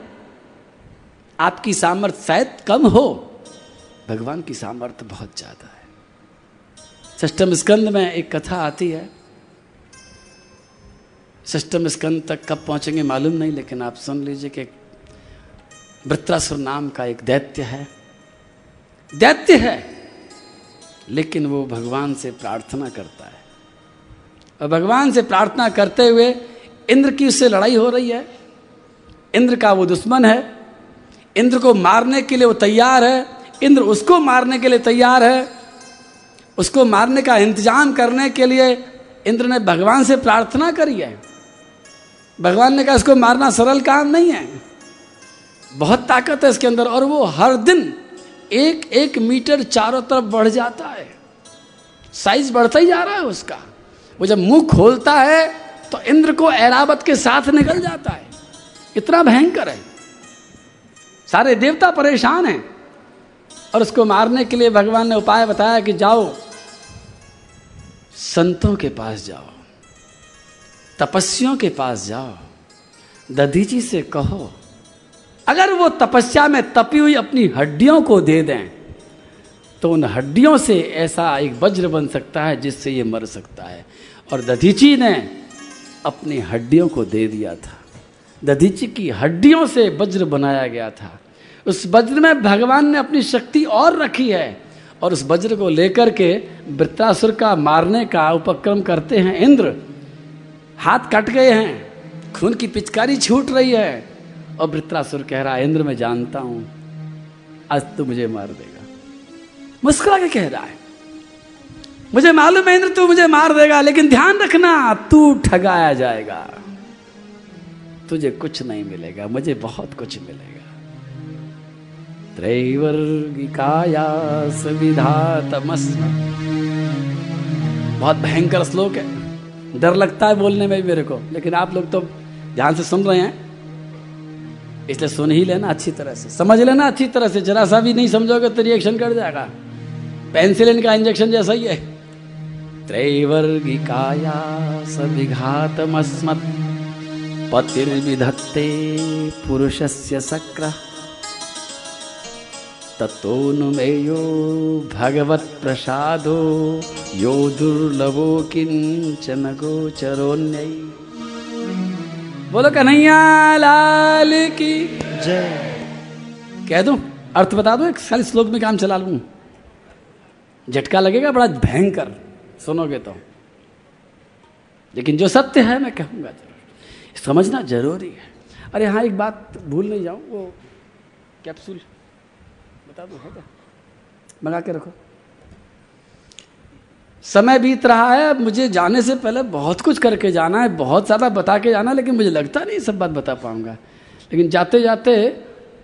आपकी सामर्थ्य शायद कम हो, भगवान की सामर्थ्य बहुत ज़्यादा है। षष्ठम स्कंद में एक कथा आती है, षष्ठम स्कंद तक कब पहुँचेंगे मालूम नहीं, लेकिन आप सुन लीजिए कि वृत्रासुर नाम का एक दैत्य है, दैत्य है, लेकिन वो भगवान से प्रार्थना करता है और भगवान से प्रार्थना करते हुए इंद्र की उससे लड़ाई हो रही है, इंद्र का वो दुश्मन है, इंद्र को मारने के लिए वो तैयार है, इंद्र उसको मारने के लिए तैयार है, उसको मारने का इंतजाम करने के लिए इंद्र ने भगवान से प्रार्थना करी है। भगवान ने कहा इसको मारना सरल काम नहीं है, बहुत ताकत है इसके अंदर, और वो हर दिन 1-1 मीटर चारों तरफ बढ़ जाता है, साइज बढ़ता ही जा रहा है उसका। वो जब मुंह खोलता है तो इंद्र को ऐरावत के साथ निकल जाता है, इतना भयंकर है। सारे देवता परेशान हैं और उसको मारने के लिए भगवान ने उपाय बताया कि जाओ संतों के पास जाओ, तपस्वियों के पास जाओ, दधीची से कहो अगर वो तपस्या में तपी हुई अपनी हड्डियों को दे दें तो उन हड्डियों से ऐसा एक वज्र बन सकता है जिससे ये मर सकता है। और दधीची ने अपनी हड्डियों को दे दिया था, दधीची की हड्डियों से वज्र बनाया गया था। उस वज्र में भगवान ने अपनी शक्ति और रखी है और उस वज्र को लेकर के वृत्रासुर का मारने का उपक्रम करते हैं इंद्र। हाथ कट गए हैं, खून की पिचकारी छूट रही है और वृत्रासुर कह रहा है इंद्र मैं जानता हूँ आज तू मुझे मार देगा, मुस्कुरा के कह रहा है मुझे मालूम है इंद्र तू मुझे मार देगा, लेकिन ध्यान रखना तू ठगाया जाएगा, तुझे कुछ नहीं मिलेगा, मुझे बहुत कुछ मिलेगा। त्रैवर्गिकायास विधातमस्म, बहुत भयंकर श्लोक है, डर लगता है बोलने में मेरे को, लेकिन आप लोग तो ध्यान से सुन रहे हैं इसलिए सुन ही लेना अच्छी तरह से, समझ लेना अच्छी तरह से, जरा सा भी नहीं समझोगे तो रिएक्शन कर जाएगा, पेनिसिलिन का इंजेक्शन जैसा ही है। त्रैवर्गिकायास विघातमस्मत् पतिर्विधत्ते पुरुषस्य सक्र ततोनुमेयो भगवत्प्रसादो यो दुर्लभो किंचन गोचरोऽन्य। बोलो कन्हैया लाल की जय। कह दूं अर्थ बता दो, एक सारी श्लोक में काम चला लूं, झटका लगेगा बड़ा भयंकर सुनोगे तो, लेकिन जो सत्य है मैं कहूँगा जरूर, समझना जरूरी है। अरे हाँ एक बात भूल नहीं जाऊँ, वो कैप्सूल बता दो है क्या, मंगा के रखो। समय बीत रहा है, मुझे जाने से पहले बहुत कुछ करके जाना है, बहुत सारा बता के जाना, लेकिन मुझे लगता नहीं सब बात बता पाऊँगा। लेकिन जाते जाते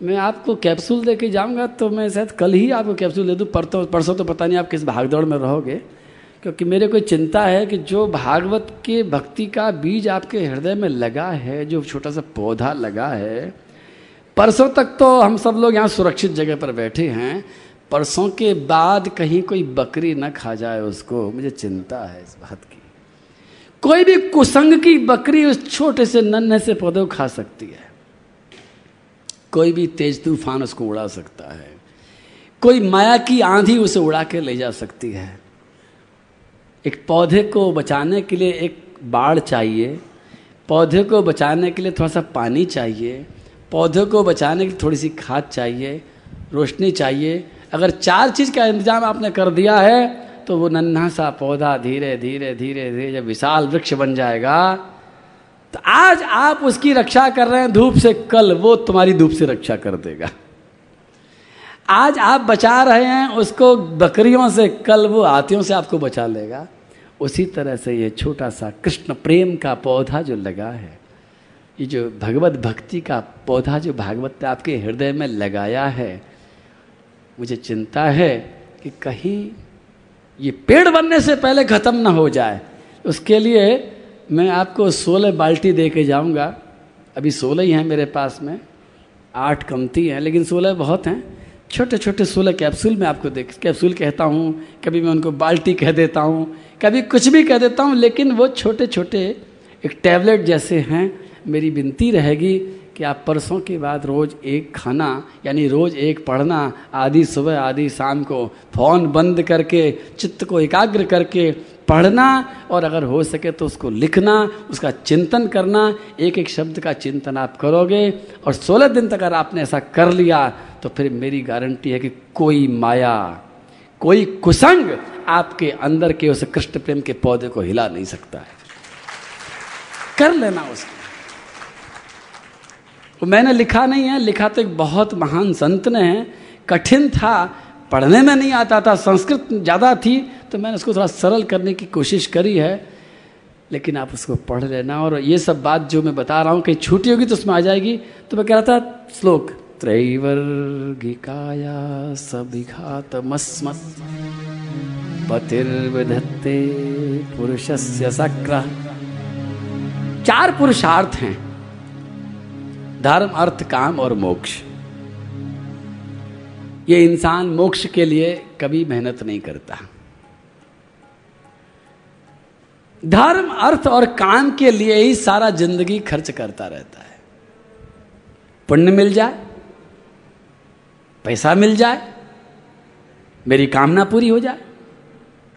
मैं आपको कैप्सूल दे के जाऊँगा, तो मैं शायद कल ही आपको कैप्सूल दे दूँ, परसों तो पता नहीं आप किस भागदौड़ में रहोगे, क्योंकि मेरे कोई चिंता है कि जो भागवत के भक्ति का बीज आपके हृदय में लगा है, जो छोटा सा पौधा लगा है, परसों तक तो हम सब लोग यहाँ सुरक्षित जगह पर बैठे हैं, परसों के बाद कहीं कोई बकरी न खा जाए उसको, मुझे चिंता है इस बात की। कोई भी कुसंग की बकरी उस छोटे से नन्हे से पौधे को खा सकती है, कोई भी तेज तूफान उसको उड़ा सकता है, कोई माया की आंधी उसे उड़ा के ले जा सकती है। एक पौधे को बचाने के लिए एक बाढ़ चाहिए, पौधे को बचाने के लिए थोड़ा सा पानी चाहिए, पौधे को बचाने के लिए थोड़ी सी खाद चाहिए, रोशनी चाहिए। अगर चार चीज़ का इंतजाम आपने कर दिया है तो वो नन्हा सा पौधा धीरे धीरे धीरे धीरे जब विशाल वृक्ष बन जाएगा, तो आज आप उसकी रक्षा कर रहे हैं धूप से, कल वो तुम्हारी धूप से रक्षा कर देगा। आज आप बचा रहे हैं उसको बकरियों से, कल वो हाथियों से आपको बचा लेगा। उसी तरह से ये छोटा सा कृष्ण प्रेम का पौधा जो लगा है, ये जो भगवत भक्ति का पौधा जो भागवत ने आपके हृदय में लगाया है, मुझे चिंता है कि कहीं ये पेड़ बनने से पहले ख़त्म ना हो जाए। उसके लिए मैं आपको 16 बाल्टी दे के जाऊँगा। अभी 16 ही हैं मेरे पास में, 8 कमती हैं, लेकिन 16 बहुत हैं। छोटे छोटे 16 कैप्सूल में आपको देख, कैप्सूल कहता हूँ, कभी मैं उनको बाल्टी कह देता हूँ, कभी कुछ भी कह देता हूँ, लेकिन वो छोटे छोटे एक टैबलेट जैसे हैं। मेरी विनती रहेगी कि आप परसों के बाद रोज़ एक खाना, यानी रोज़ एक पढ़ना, आधी सुबह आधी शाम को, फ़ोन बंद करके चित्त को एकाग्र करके पढ़ना, और अगर हो सके तो उसको लिखना, उसका चिंतन करना, एक एक शब्द का चिंतन आप करोगे। और 16 दिन तक अगर आपने ऐसा कर लिया तो फिर मेरी गारंटी है कि कोई माया, कोई कुसंग आपके अंदर के उस कृष्ण प्रेम के पौधे को हिला नहीं सकता है। कर लेना उसको। मैंने लिखा नहीं है, लिखा तो एक बहुत महान संत ने है। कठिन था, पढ़ने में नहीं आता था, संस्कृत ज़्यादा थी, तो मैंने उसको थोड़ा सरल करने की कोशिश करी है, लेकिन आप उसको पढ़ लेना। और ये सब बात जो मैं बता रहा हूँ कहीं छूटी होगी तो उसमें आ जाएगी। तो मैं कह रहा था श्लोक त्रैवर्गिकाया सभिघातमस्मत् पतिर्विधत्ते पुरुषस्य सक्र। 4 पुरुषार्थ हैं, धर्म, अर्थ, काम और मोक्ष। ये इंसान मोक्ष के लिए कभी मेहनत नहीं करता। धर्म, अर्थ और काम के लिए ही सारा जिंदगी खर्च करता रहता है। पुण्य मिल जाए, पैसा मिल जाए, मेरी कामना पूरी हो जाए,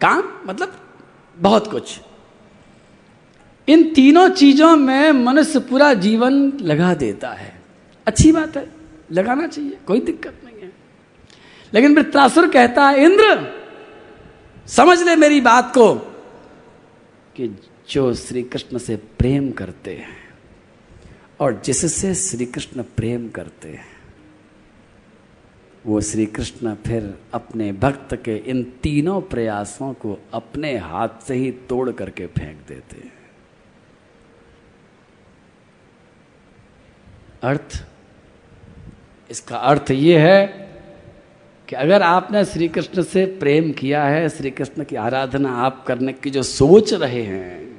काम मतलब बहुत कुछ। इन तीनों चीज़ों में मनुष्य पूरा जीवन लगा देता है। अच्छी बात है, लगाना चाहिए, कोई दिक्कत नहीं है। लेकिन वृत्रासुर कहता है, इंद्र समझ ले मेरी बात को कि जो श्री कृष्ण से प्रेम करते हैं और जिससे श्री कृष्ण प्रेम करते हैं, वो श्री कृष्ण फिर अपने भक्त के इन तीनों प्रयासों को अपने हाथ से ही तोड़ करके फेंक देते हैं। अर्थ, इसका अर्थ ये है कि अगर आपने श्री कृष्ण से प्रेम किया है, श्री कृष्ण की आराधना आप करने की जो सोच रहे हैं,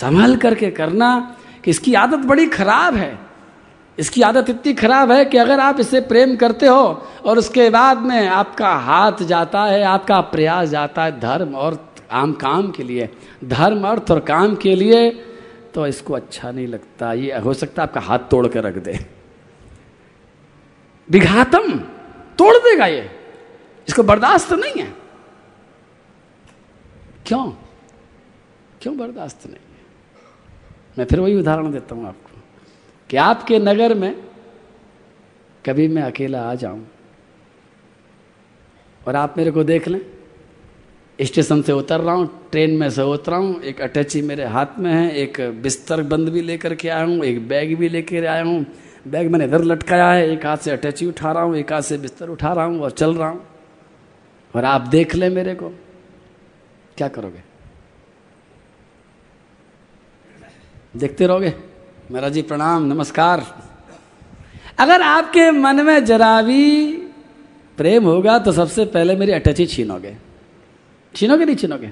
संभल करके करना कि इसकी आदत बड़ी खराब है। इसकी आदत इतनी खराब है कि अगर आप इससे प्रेम करते हो और उसके बाद में आपका हाथ जाता है, आपका प्रयास जाता है धर्म और आम काम के लिए, धर्म, अर्थ और काम के लिए, तो इसको अच्छा नहीं लगता। ये हो सकता है आपका हाथ तोड़ कर रख दे। विघातम तोड़ देगा ये, इसको बर्दाश्त नहीं है। क्यों क्यों बर्दाश्त नहीं है? मैं फिर वही उदाहरण देता हूं आपको कि आपके नगर में कभी मैं अकेला आ जाऊं और आप मेरे को देख लें, स्टेशन से उतर रहा हूं, ट्रेन में से उतर रहा हूं, एक अटैची मेरे हाथ में है, एक बिस्तर बंद भी लेकर के आया हूं, एक बैग भी लेकर आया हूं, बैग मैंने इधर लटकाया है, एक हाथ से अटैची उठा रहा हूँ, एक हाथ से बिस्तर उठा रहा हूँ और चल रहा हूँ, और आप देख ले मेरे को, क्या करोगे? देखते रहोगे, मेरा जी प्रणाम नमस्कार। अगर आपके मन में जरा भी प्रेम होगा तो सबसे पहले मेरी अटैची छीनोगे, छीनोगे नहीं छीनोगे?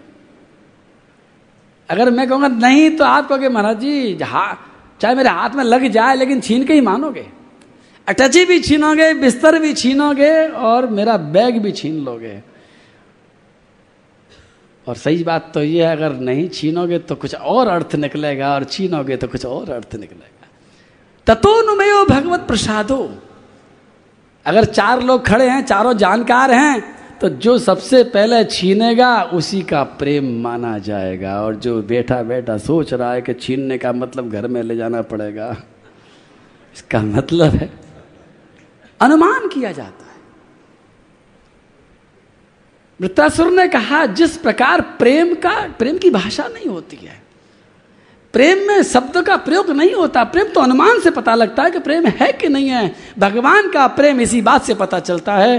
अगर मैं कहूँगा नहीं तो आप कहोगे महाराज जी हाँ, चाहे मेरे हाथ में लग जाए लेकिन छीन के ही मानोगे, अटैची भी छीनोगे, बिस्तर भी छीनोगे और मेरा बैग भी छीन लोगे। और सही बात तो ये है, अगर नहीं छीनोगे तो कुछ और अर्थ निकलेगा और छीनोगे तो कुछ और अर्थ निकलेगा। ततोनुमेयो भगवत प्रसादो, अगर चार लोग खड़े हैं, चारों जानकार हैं, तो जो सबसे पहले छीनेगा उसी का प्रेम माना जाएगा, और जो बैठा बैठा सोच रहा है कि छीनने का मतलब घर में ले जाना पड़ेगा, इसका मतलब है अनुमान किया जाता है। वृत्रासुर ने कहा जिस प्रकार प्रेम की भाषा नहीं होती है, प्रेम में शब्द का प्रयोग नहीं होता, प्रेम तो अनुमान से पता लगता है कि प्रेम है कि नहीं है। भगवान का प्रेम इसी बात से पता चलता है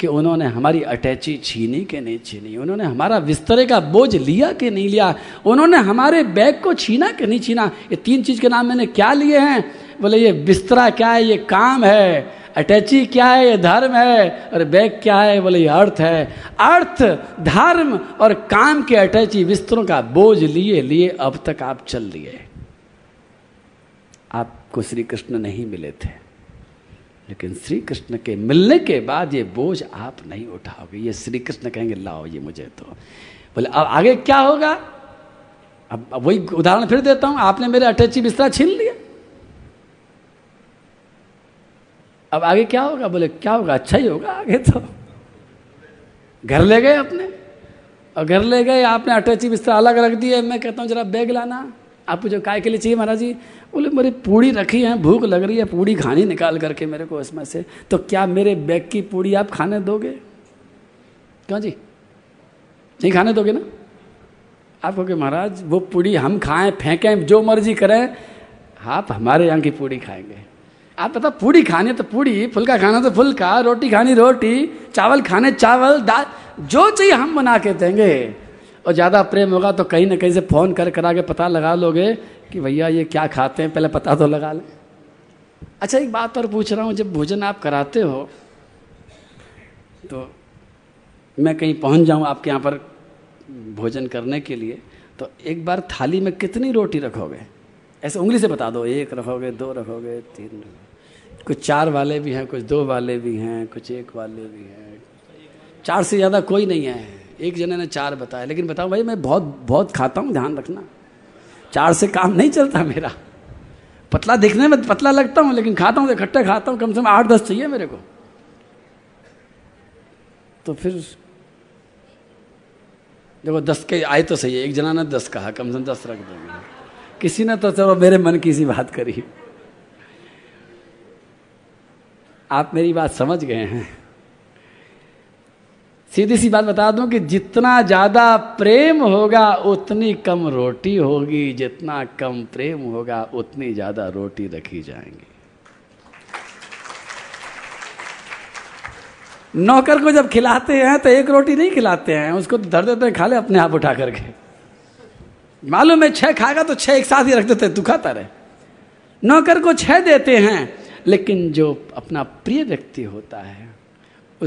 कि उन्होंने हमारी अटैची छीनी के नहीं छीनी, उन्होंने हमारा बिस्तरे का बोझ लिया के नहीं लिया, उन्होंने हमारे बैग को छीना के नहीं छीना। ये तीन चीज़ के नाम मैंने क्या लिए हैं? बोले ये बिस्तरा क्या है, ये काम है, अटैची क्या है, ये धर्म है, और बैग क्या है? बोले ये अर्थ है। अर्थ, धर्म और काम के अटैची बिस्तरों का बोझ लिए लिए अब तक आप चल लिए। आपको श्री कृष्ण नहीं मिले थे, लेकिन श्री कृष्ण के मिलने के बाद ये बोझ आप नहीं उठाओगे, ये श्री कृष्ण कहेंगे लाओ ये मुझे तो। बोले अब आगे क्या होगा? अब वही उदाहरण फिर देता हूं, आपने मेरे अटैची बिस्तरा छीन लिया, अब आगे क्या होगा? बोले क्या होगा, अच्छा ही होगा। आगे तो घर ले गए अपने, और घर ले गए आपने अटैची बिस्तरा अलग रख दिए। मैं कहता हूँ जरा बैग लाना, आपको जो काय के लिए चाहिए महाराज जी? बोले मेरी पूड़ी रखी है, भूख लग रही है, पूड़ी खानी निकाल करके मेरे को इसमें से, तो क्या मेरे बैग की पूड़ी आप खाने दोगे? क्यों जी नहीं खाने दोगे ना? आप कहोगे महाराज वो पूड़ी हम खाएं, फेंकें, जो मर्जी करें, आप हमारे यहाँ की पूड़ी खाएंगे। आप पता पूड़ी खाने तो पूड़ी, फुल्का खाना तो फुल्का, रोटी खानी रोटी, चावल खाने चावल, दाल जो चाहिए हम बना के देंगे। और ज़्यादा प्रेम होगा तो कहीं ना कहीं से फ़ोन कर करा के पता लगा लोगे कि भैया ये क्या खाते हैं, पहले पता तो लगा लें। अच्छा एक बात और पूछ रहा हूँ, जब भोजन आप कराते हो तो मैं कहीं पहुँच जाऊँ आपके यहाँ पर भोजन करने के लिए, तो एक बार थाली में कितनी रोटी रखोगे? ऐसे उंगली से बता दो, एक रखोगे, दो रखोगे, तीन रखोगे, कुछ चार वाले भी हैं, कुछ दो वाले भी हैं, कुछ एक वाले भी हैं, चार से ज़्यादा कोई नहीं है। एक जने ने चार बताया, लेकिन बताओ भाई मैं बहुत बहुत खाता हूँ, ध्यान रखना, चार से काम नहीं चलता मेरा। पतला दिखने में पतला लगता हूँ लेकिन खाता हूँ तो इकट्ठा खाता हूँ, कम से कम 8-10 चाहिए मेरे को। तो फिर देखो 10 के आए तो सही है, एक जना ने 10 कहा, कम से कम 10 रख देंगे किसी ने, तो चलो मेरे मन की सी बात करी। आप मेरी बात समझ गए हैं? सीधी सी बात बता दूं कि जितना ज़्यादा प्रेम होगा उतनी कम रोटी होगी, जितना कम प्रेम होगा उतनी ज़्यादा रोटी रखी जाएंगी। नौकर को जब खिलाते हैं तो एक रोटी नहीं खिलाते हैं, उसको धर देते हैं खा ले अपने आप उठा करके। मालूम है 6 खाएगा तो 6 एक साथ ही रख देते हैं, दुखाता रहे। नौकर को 6 देते हैं, लेकिन जो अपना प्रिय व्यक्ति होता है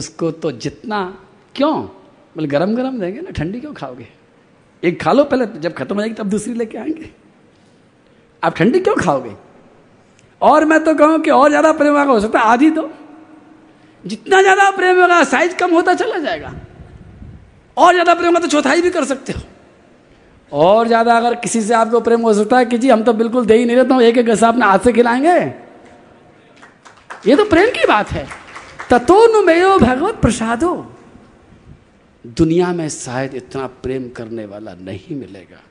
उसको तो जितना, क्यों? बोले गरम गरम देंगे ना, ठंडी क्यों खाओगे? एक खा लो पहले, जब खत्म हो जाएगी तब दूसरी लेके आएंगे, आप ठंडी क्यों खाओगे? और मैं तो कहूँ कि और ज़्यादा प्रेम होगा, हो सकता है आधी दो, जितना ज़्यादा प्रेम होगा साइज कम होता चला जाएगा, और ज़्यादा प्रेम होगा तो चौथाई भी कर सकते हो। और ज़्यादा अगर किसी से आपको प्रेम हो सकता है कि जी हम तो बिल्कुल दे ही नहीं देता हूँ, एक एक गसा अपने हाथ से खिलाएंगे, ये तो प्रेम की बात है। ततोनुमेयो भगवत प्रसादो। दुनिया में शायद इतना प्रेम करने वाला नहीं मिलेगा,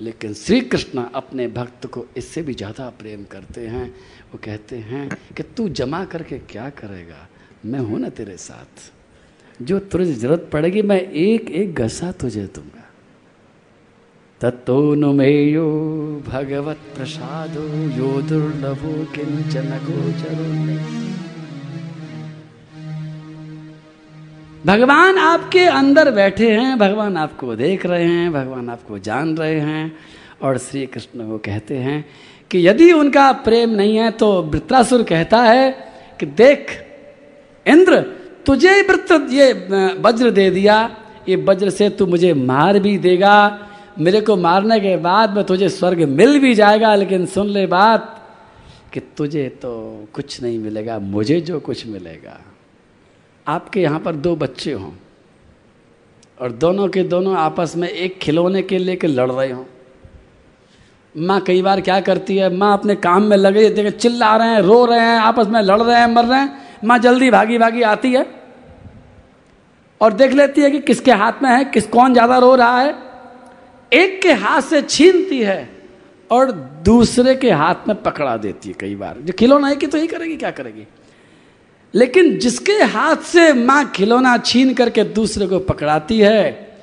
लेकिन श्री कृष्ण अपने भक्त को इससे भी ज़्यादा प्रेम करते हैं। वो कहते हैं कि तू जमा करके क्या करेगा, मैं हूँ ना तेरे साथ, जो तुझे जरूरत पड़ेगी मैं एक एक गसा तुझे दूंगा। तत्तोनुमेयो भगवत प्रसादो यो दुर्लभो किंचन गोचरो। भगवान आपके अंदर बैठे हैं, भगवान आपको देख रहे हैं, भगवान आपको जान रहे हैं। और श्री कृष्ण को कहते हैं कि यदि उनका प्रेम नहीं है तो वृत्रासुर कहता है कि देख इंद्र, तुझे ये वज्र दे दिया, ये वज्र से तू मुझे मार भी देगा, मेरे को मारने के बाद में तुझे स्वर्ग मिल भी जाएगा, लेकिन सुन ले बात कि तुझे तो कुछ नहीं मिलेगा, मुझे जो कुछ मिलेगा। आपके यहाँ पर दो बच्चे हों और दोनों के दोनों आपस में एक खिलौने के लेकर लड़ रहे हों। माँ कई बार क्या करती है, माँ अपने काम में लगे, देखे चिल्ला रहे हैं, रो रहे हैं, आपस में लड़ रहे हैं, मर रहे हैं। माँ जल्दी भागी भागी आती है और देख लेती है कि किसके हाथ में है, किस कौन ज़्यादा रो रहा है। एक के हाथ से छीनती है और दूसरे के हाथ में पकड़ा देती है। कई बार जो खिलौना है कि तो ही करेगी, क्या करेगी। लेकिन जिसके हाथ से माँ खिलौना छीन करके दूसरे को पकड़ाती है,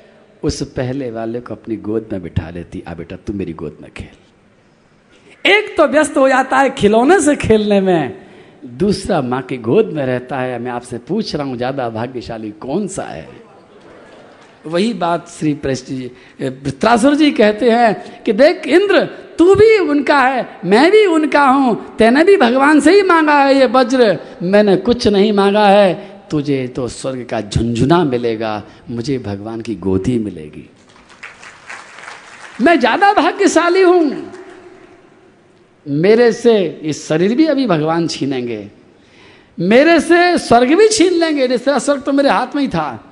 उस पहले वाले को अपनी गोद में बिठा लेती, आ बेटा तू मेरी गोद में खेल। एक तो व्यस्त हो जाता है खिलौने से खेलने में, दूसरा माँ की गोद में रहता है। मैं आपसे पूछ रहा हूँ, ज़्यादा भाग्यशाली कौन सा है। वही बात श्री वृत्रासुर जी कहते हैं कि देख इंद्र, तू भी उनका है, मैं भी उनका हूँ, तैने भी भगवान से ही मांगा है ये वज्र, मैंने कुछ नहीं मांगा है। तुझे तो स्वर्ग का झुंझुना मिलेगा, मुझे भगवान की गोदी मिलेगी, मैं ज़्यादा भाग्यशाली हूँ। मेरे से ये शरीर भी अभी भगवान छीनेंगे, मेरे से स्वर्ग भी छीन लेंगे। जैसे स्वर्ग तो मेरे हाथ में ही था,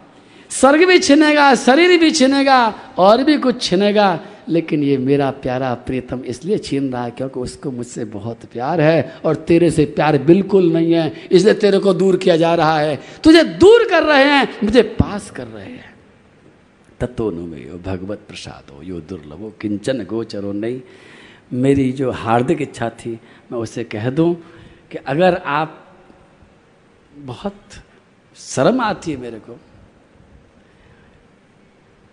स्वर्ग भी छिनेगा, शरीर भी छिनेगा, और भी कुछ छिनेगा। लेकिन ये मेरा प्यारा प्रीतम इसलिए छीन रहा है क्योंकि उसको मुझसे बहुत प्यार है और तेरे से प्यार बिल्कुल नहीं है, इसलिए तेरे को दूर किया जा रहा है। तुझे दूर कर रहे हैं, मुझे पास कर रहे हैं। तत्तोनुमेयो भगवत प्रसादो यो दुर्लभो किंचन गोचरो। नहीं, मेरी जो हार्दिक इच्छा थी मैं उसे कह दूँ कि अगर आप, बहुत शर्म आती है मेरे को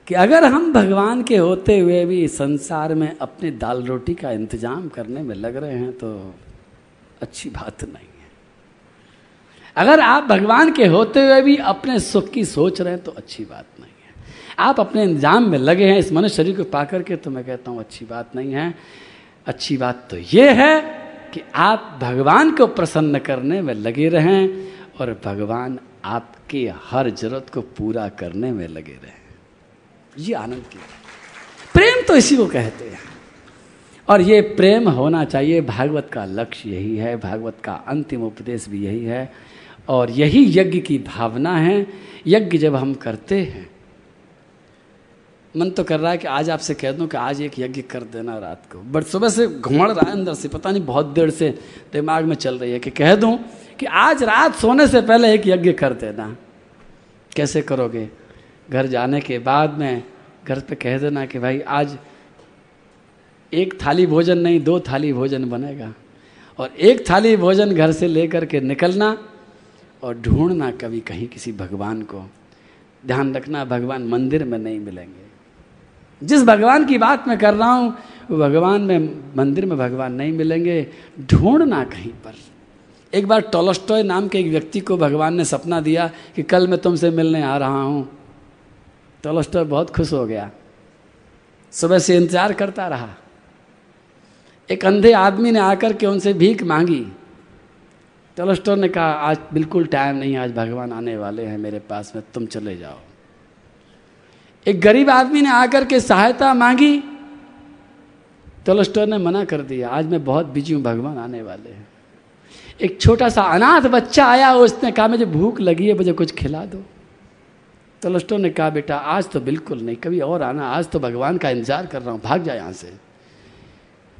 कि अगर हम भगवान के होते हुए भी संसार में अपने दाल रोटी का इंतजाम करने में लग रहे हैं तो अच्छी बात नहीं है। अगर आप भगवान के होते हुए भी अपने सुख की सोच रहे हैं तो अच्छी बात नहीं है। आप अपने इंतजाम में लगे हैं इस मनुष्य शरीर को पा करके, तो मैं कहता हूँ अच्छी बात नहीं है। अच्छी बात तो ये है कि आप भगवान को प्रसन्न करने में लगे रहें और भगवान आपकी हर जरूरत को पूरा करने में लगे रहें। ये आनंद की प्रेम तो इसी को कहते हैं, और ये प्रेम होना चाहिए। भागवत का लक्ष्य यही है, भागवत का अंतिम उपदेश भी यही है, और यही यज्ञ की भावना है। यज्ञ जब हम करते हैं, मन तो कर रहा है कि आज आपसे कह दूं कि आज एक यज्ञ कर देना रात को, बट सुबह से घुमड़ रहा है अंदर से, पता नहीं बहुत देर से दिमाग में चल रही है कि कह दूं कि आज रात सोने से पहले एक यज्ञ कर देना। कैसे करोगे? घर जाने के बाद में घर पे कह देना कि भाई आज एक थाली भोजन नहीं, 2 थाली भोजन बनेगा, और 1 थाली भोजन घर से लेकर के निकलना और ढूंढना कभी कहीं किसी भगवान को। ध्यान रखना, भगवान मंदिर में नहीं मिलेंगे। जिस भगवान की बात मैं कर रहा हूँ वो भगवान में, मंदिर में भगवान नहीं मिलेंगे, ढूंढना कहीं पर। एक बार टॉलस्टॉय नाम के एक व्यक्ति को भगवान ने सपना दिया कि कल मैं तुमसे मिलने आ रहा हूँ। टॉलस्टॉय बहुत खुश हो गया, सुबह से इंतजार करता रहा। एक अंधे आदमी ने आकर के उनसे भीख मांगी। टॉलस्टॉय ने कहा आज बिल्कुल टाइम नहीं, आज भगवान आने वाले हैं मेरे पास में, तुम चले जाओ। एक गरीब आदमी ने आकर के सहायता मांगी, टॉलस्टॉय ने मना कर दिया, आज मैं बहुत बिजी हूँ, भगवान आने वाले हैं। एक छोटा सा अनाथ बच्चा आया, उसने कहा मुझे भूख लगी है, मुझे कुछ खिला दो। टॉलस्टॉय ने कहा बेटा आज तो बिल्कुल नहीं, कभी और आना, आज तो भगवान का इंतजार कर रहा हूँ, भाग जा यहाँ से।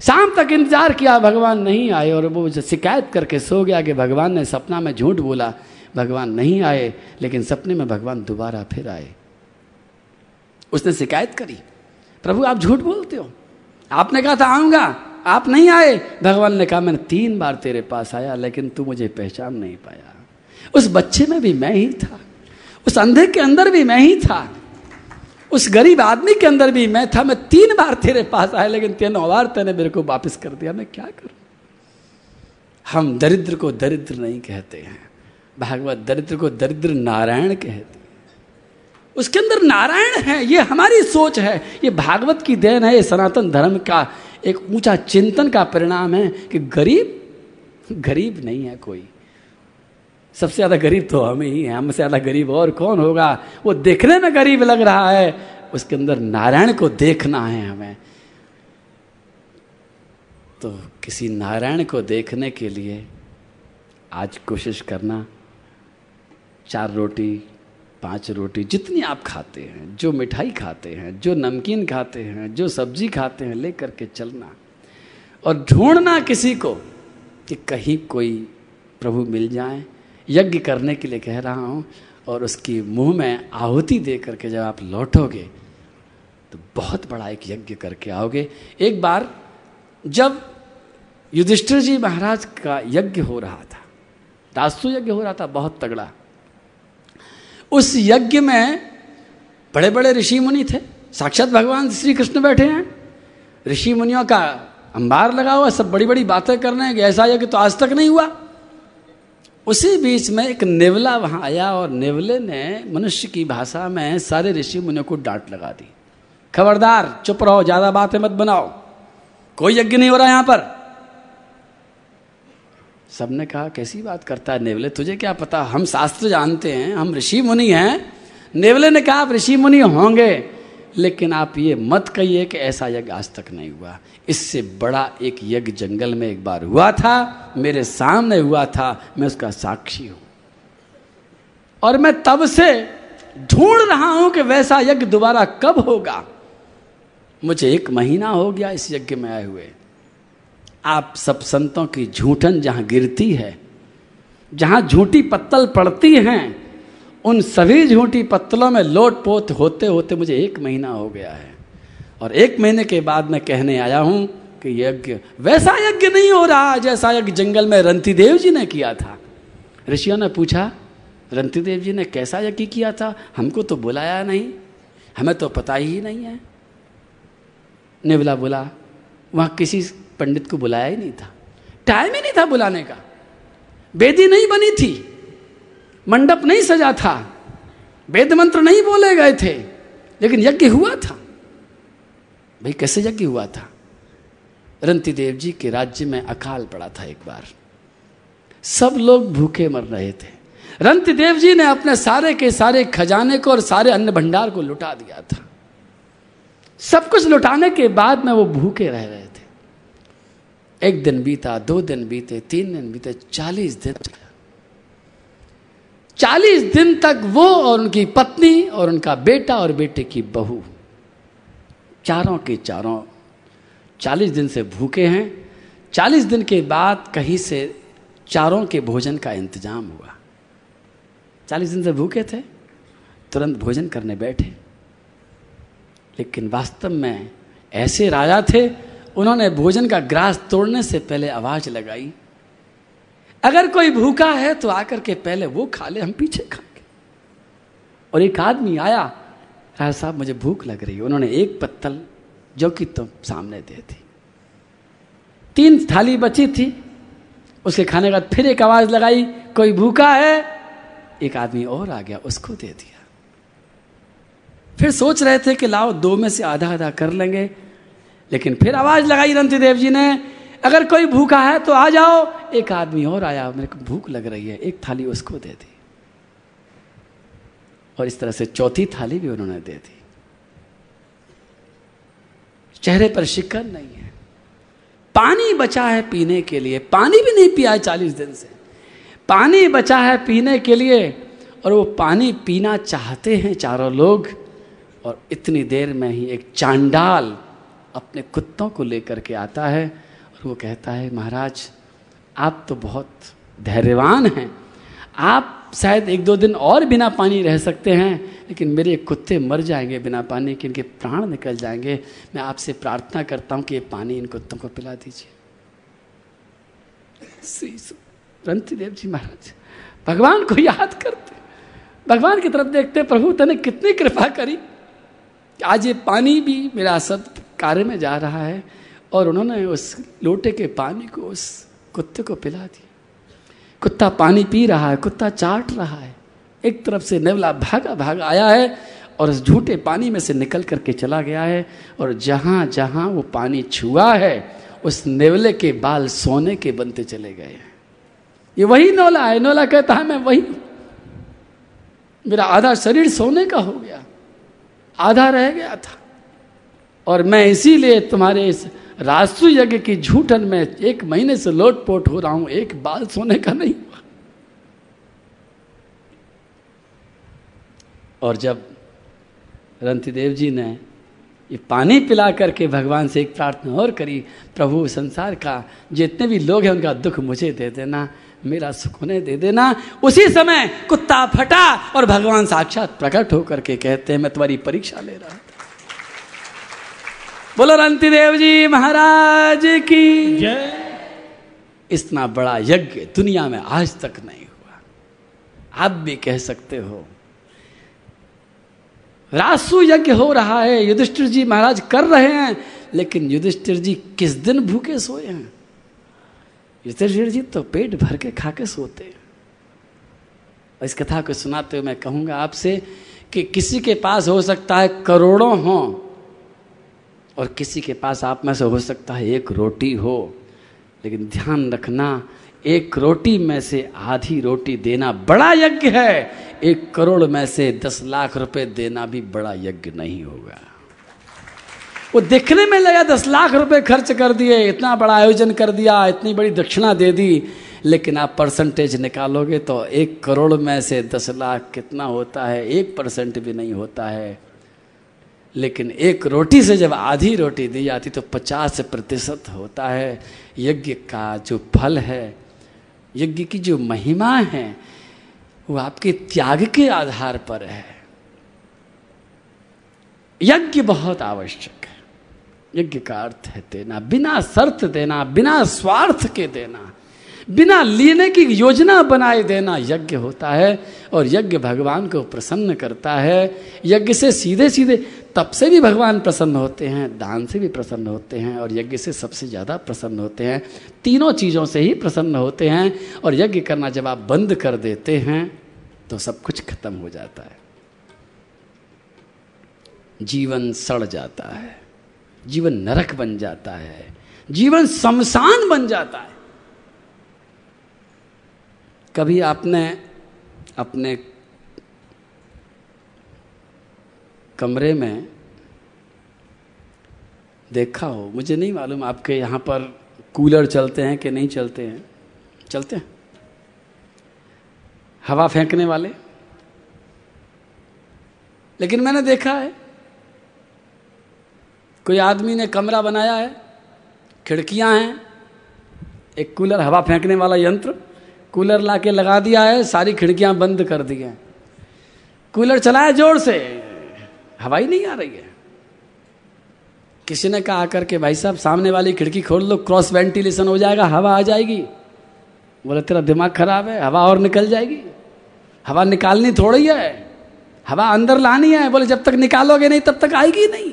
शाम तक इंतजार किया, भगवान नहीं आए, और वो शिकायत करके सो गया कि भगवान ने सपना में झूठ बोला, भगवान नहीं आए, लेकिन सपने में भगवान दोबारा फिर आए। उसने शिकायत करी, प्रभु आप झूठ बोलते हो, आपने कहा था आऊँगा, आप नहीं आए। भगवान ने कहा मैंने 3 बार तेरे पास आया, लेकिन तू मुझे पहचान नहीं पाया। उस बच्चे में भी मैं ही था, उस अंधे के अंदर भी मैं ही था, उस गरीब आदमी के अंदर भी मैं था। मैं 3 बार तेरे पास आया, लेकिन 3 बार तेने मेरे को वापस कर दिया। मैं क्या करूं? हम दरिद्र को दरिद्र नहीं कहते हैं, भागवत दरिद्र को दरिद्र नारायण कहते हैं। उसके अंदर नारायण है। ये हमारी सोच है, ये भागवत की देन है, ये सनातन धर्म का एक ऊंचा चिंतन का परिणाम है कि गरीब गरीब नहीं है कोई। सबसे ज़्यादा गरीब तो हम ही हैं, हमसे ज़्यादा गरीब और कौन होगा। वो देखने में गरीब लग रहा है, उसके अंदर नारायण को देखना है हमें। तो किसी नारायण को देखने के लिए आज कोशिश करना, 4 रोटी 5 रोटी जितनी आप खाते हैं, जो मिठाई खाते हैं, जो नमकीन खाते हैं, जो सब्जी खाते हैं, लेकर के चलना और ढूंढना किसी को कि कहीं कोई प्रभु मिल जाए। यज्ञ करने के लिए कह रहा हूँ, और उसकी मुंह में आहुति दे करके जब आप लौटोगे तो बहुत बड़ा एक यज्ञ करके आओगे। एक बार जब युधिष्ठिर जी महाराज का यज्ञ हो रहा था, दासु यज्ञ हो रहा था बहुत तगड़ा, उस यज्ञ में बड़े बड़े ऋषि मुनि थे। साक्षात भगवान श्री कृष्ण बैठे हैं, ऋषि मुनियों का अंबार लगा हुआ, सब बड़ी बड़ी बातें कर रहे हैं कि ऐसा यज्ञ तो आज तक नहीं हुआ। उसी बीच में एक नेवला वहाँ आया, और नेवले ने मनुष्य की भाषा में सारे ऋषि मुनियों को डांट लगा दी, खबरदार चुप रहो, ज़्यादा बातें मत बनाओ, कोई यज्ञ नहीं हो रहा यहाँ पर। सबने कहा कैसी बात करता है नेवले, तुझे क्या पता, हम शास्त्र जानते हैं, हम ऋषि मुनि हैं। नेवले ने कहा आप ऋषि मुनि होंगे, लेकिन आप ये मत कहिए कि ऐसा यज्ञ आज तक नहीं हुआ। इससे बड़ा एक यज्ञ जंगल में एक बार हुआ था, मेरे सामने हुआ था, मैं उसका साक्षी हूँ, और मैं तब से ढूंढ रहा हूँ कि वैसा यज्ञ दोबारा कब होगा। मुझे 1 महीना हो गया इस यज्ञ में आए हुए। आप सब संतों की झूठन जहाँ गिरती है, जहाँ झूठी पत्तल पड़ती हैं, उन सभी झूठी पत्तलों में लोट पोत होते होते मुझे 1 महीना हो गया है। और 1 महीने के बाद मैं कहने आया हूँ कि यज्ञ, वैसा यज्ञ नहीं हो रहा जैसा यज्ञ जंगल में रंतिदेव जी ने किया था। ऋषियों ने पूछा रंतिदेव जी ने कैसा यज्ञ किया था, हमको तो बुलाया नहीं, हमें तो पता ही नहीं है। नेवला बोला वहाँ किसी पंडित को बुलाया ही नहीं था, टाइम ही नहीं था बुलाने का, वेदी नहीं बनी थी, मंडप नहीं सजा था, वेद मंत्र नहीं बोले गए थे, लेकिन यज्ञ हुआ था। भाई कैसे यज्ञ हुआ था? रंतिदेव जी के राज्य में अकाल पड़ा था एक बार, सब लोग भूखे मर रहे थे। रंतिदेव जी ने अपने सारे के सारे खजाने को और सारे अन्न भंडार को लुटा दिया था। सब कुछ लुटाने के बाद में वो भूखे रह रहे थे। 1 दिन बीता, 2 दिन बीते, 3 दिन बीते, 40 दिन। 40 दिन तक वो और उनकी पत्नी और उनका बेटा और बेटे की बहू, चारों के चारों 40 दिन से भूखे हैं। 40 दिन के बाद कहीं से चारों के भोजन का इंतजाम हुआ। 40 दिन से भूखे थे, तुरंत भोजन करने बैठे, लेकिन वास्तव में ऐसे राजा थे, उन्होंने भोजन का ग्रास तोड़ने से पहले आवाज़ लगाई, अगर कोई भूखा है तो आकर के पहले वो खा ले, हम पीछे खाएंगे। और एक आदमी आया, राजा साहब मुझे भूख लग रही है। उन्होंने 1 पत्तल जो कि तुम सामने दे दी, 3 थाली बची थी, उसके खाने के बाद फिर एक आवाज़ लगाई, कोई भूखा है। एक आदमी और आ गया, उसको दे दिया। फिर सोच रहे थे कि लाओ 2 में से आधा आधा कर लेंगे, लेकिन फिर आवाज़ लगाई रंतिदेव जी ने, अगर कोई भूखा है तो आ जाओ। एक आदमी और आया, मेरे को भूख लग रही है, 1 थाली उसको दे दी, और इस तरह से 4थी थाली भी उन्होंने दे दी। चेहरे पर शिकन नहीं है, पानी बचा है पीने के लिए, पानी भी नहीं पिया है 40 दिन से, पानी बचा है पीने के लिए, और वो पानी पीना चाहते हैं चारों लोग। और इतनी देर में ही एक चांडाल अपने कुत्तों को लेकर के आता है, और वो कहता है महाराज आप तो बहुत धैर्यवान हैं, आप शायद एक दो दिन और बिना पानी रह सकते हैं, लेकिन मेरे कुत्ते मर जाएंगे बिना पानी के, इनके प्राण निकल जाएंगे। मैं आपसे प्रार्थना करता हूँ कि ये पानी इन कुत्तों को पिला दीजिए। श्री रंतिदेव जी महाराज भगवान को याद करते, भगवान की तरफ देखते, प्रभु तूने कितनी कृपा करी, आज ये पानी भी मेरा सत कार्य में जा रहा है। और उन्होंने उस लोटे के पानी को उस कुत्ते को पिला दिया। कुत्ता पानी पी रहा है, कुत्ता चाट रहा है, एक तरफ से नेवला भागा भागा आया है और उस झूठे पानी में से निकल करके चला गया है। और जहाँ जहाँ वो पानी छुआ है उस नेवले के बाल सोने के बनते चले गए हैं। ये वही नौला है, नौला कहता है मैं वही हूँ, मेरा आधा शरीर सोने का हो गया, आधा रह गया था, और मैं इसीलिए तुम्हारे इस राष्ट्र यज्ञ की झूठन में 1 महीने से लोटपोट हो रहा हूं, एक बाल सोने का नहीं हुआ। और जब रंतिदेव जी ने ये पानी पिला करके भगवान से एक प्रार्थना और करी, प्रभु संसार का जितने भी लोग हैं उनका दुख मुझे दे देना, मेरा सुख उन्हें दे देना, उसी समय कुत्ता फटा और भगवान साक्षात प्रकट होकर के कहते हैं मैं तुम्हारी परीक्षा ले रहा हूं। बोलो रंतिदेव जी महाराज की जय। इतना बड़ा यज्ञ दुनिया में आज तक नहीं हुआ। आप भी कह सकते हो रासु यज्ञ हो रहा है, युधिष्ठिर जी महाराज कर रहे हैं, लेकिन युधिष्ठिर जी किस दिन भूखे सोए हैं? युधिष्ठिर जी तो पेट भर के खा के सोते हैं। इस कथा को सुनाते हुए मैं कहूँगा आपसे कि किसी के पास हो सकता है करोड़ों हों और किसी के पास आप में से हो सकता है 1 रोटी हो, लेकिन ध्यान रखना 1 रोटी में से आधी रोटी देना बड़ा यज्ञ है, 1 करोड़ में से 10 लाख रुपए देना भी बड़ा यज्ञ नहीं होगा। वो देखने में लगा 10 लाख रुपए खर्च कर दिए, इतना बड़ा आयोजन कर दिया, इतनी बड़ी दक्षिणा दे दी, लेकिन आप परसेंटेज निकालोगे तो 1 करोड़ में से 10 लाख कितना होता है? 1% भी नहीं होता है। लेकिन 1 रोटी से जब आधी रोटी दी जाती तो 50% होता है। यज्ञ का जो फल है, यज्ञ की जो महिमा है, वो आपके त्याग के आधार पर है। यज्ञ बहुत आवश्यक है। यज्ञ का अर्थ है देना, बिना शर्त देना, बिना स्वार्थ के देना, बिना लेने की योजना बनाए देना यज्ञ होता है। और यज्ञ भगवान को प्रसन्न करता है। यज्ञ से सीधे सीधे तप से भी भगवान प्रसन्न होते हैं, दान से भी प्रसन्न होते हैं, और यज्ञ से सबसे ज़्यादा प्रसन्न होते हैं। तीनों चीज़ों से ही प्रसन्न होते हैं। और यज्ञ करना जब आप बंद कर देते हैं तो सब कुछ खत्म हो जाता है, जीवन सड़ जाता है, जीवन नरक बन जाता है, जीवन शमशान बन जाता है। कभी आपने अपने कमरे में देखा हो, मुझे नहीं मालूम आपके यहाँ पर कूलर चलते हैं कि नहीं चलते हैं? चलते हैं, हवा फेंकने वाले। लेकिन मैंने देखा है कोई आदमी ने कमरा बनाया है, खिड़कियाँ हैं, एक कूलर हवा फेंकने वाला यंत्र कूलर लाके लगा दिया है, सारी खिड़कियां बंद कर दी हैं, कूलर चलाया जोर से, हवा ही नहीं आ रही है। किसी ने कहा आकर के भाई साहब सामने वाली खिड़की खोल लो, क्रॉस वेंटिलेशन हो जाएगा, हवा आ जाएगी। बोले तेरा दिमाग खराब है, हवा और निकल जाएगी, हवा निकालनी थोड़ी है, हवा अंदर लानी है। बोले जब तक निकालोगे नहीं तब तक आएगी नहीं।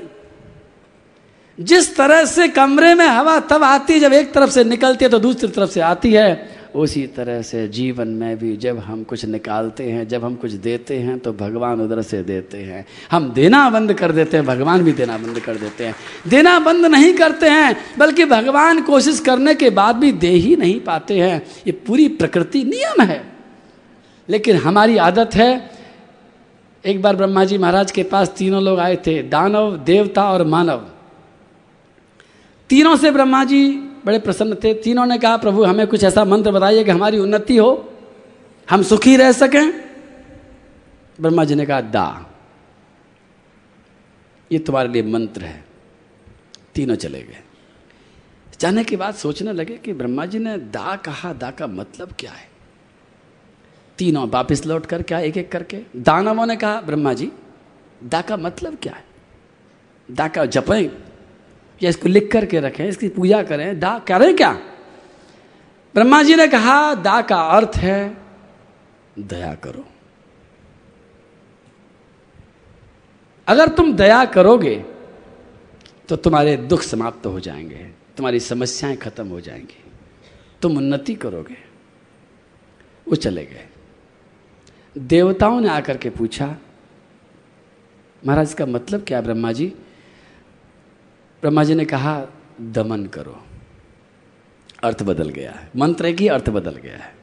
जिस तरह से कमरे में हवा तब आती है जब एक तरफ से निकलती है तो दूसरी तरफ से आती है, उसी तरह से जीवन में भी जब हम कुछ निकालते हैं, जब हम कुछ देते हैं तो भगवान उधर से देते हैं। हम देना बंद कर देते हैं, भगवान भी देना बंद कर देते हैं। देना बंद नहीं करते हैं, बल्कि भगवान कोशिश करने के बाद भी दे ही नहीं पाते हैं। ये पूरी प्रकृति नियम है। लेकिन हमारी आदत है। एक बार ब्रह्मा जी महाराज के पास 3 लोग आए थे, दानव, देवता और मानव। 3 से ब्रह्मा जी बड़े प्रसन्न थे। 3 ने कहा प्रभु हमें कुछ ऐसा मंत्र बताइए कि हमारी उन्नति हो, हम सुखी रह सकें। ब्रह्मा जी ने कहा दा, ये तुम्हारे लिए मंत्र है। 3 चले गए। जाने के बाद सोचने लगे कि ब्रह्मा जी ने दा कहा, दा का मतलब क्या है? तीनों वापस लौट कर क्या एक एक करके। दानवों ने कहा ब्रह्मा जी दा का मतलब क्या है, दा का जपें या इसको लिख करके रखें, इसकी पूजा करें, दा करें क्या। ब्रह्मा जी ने कहा दा का अर्थ है दया करो, अगर तुम दया करोगे तो तुम्हारे दुख समाप्त हो जाएंगे, तुम्हारी समस्याएं खत्म हो जाएंगी, तुम उन्नति करोगे। वो चले गए। देवताओं ने आकर के पूछा महाराज इसका मतलब क्या ब्रह्मा जी। ब्रह्मा जी ने कहा दमन करो, अर्थ बदल गया है, मंत्र की अर्थ बदल गया है।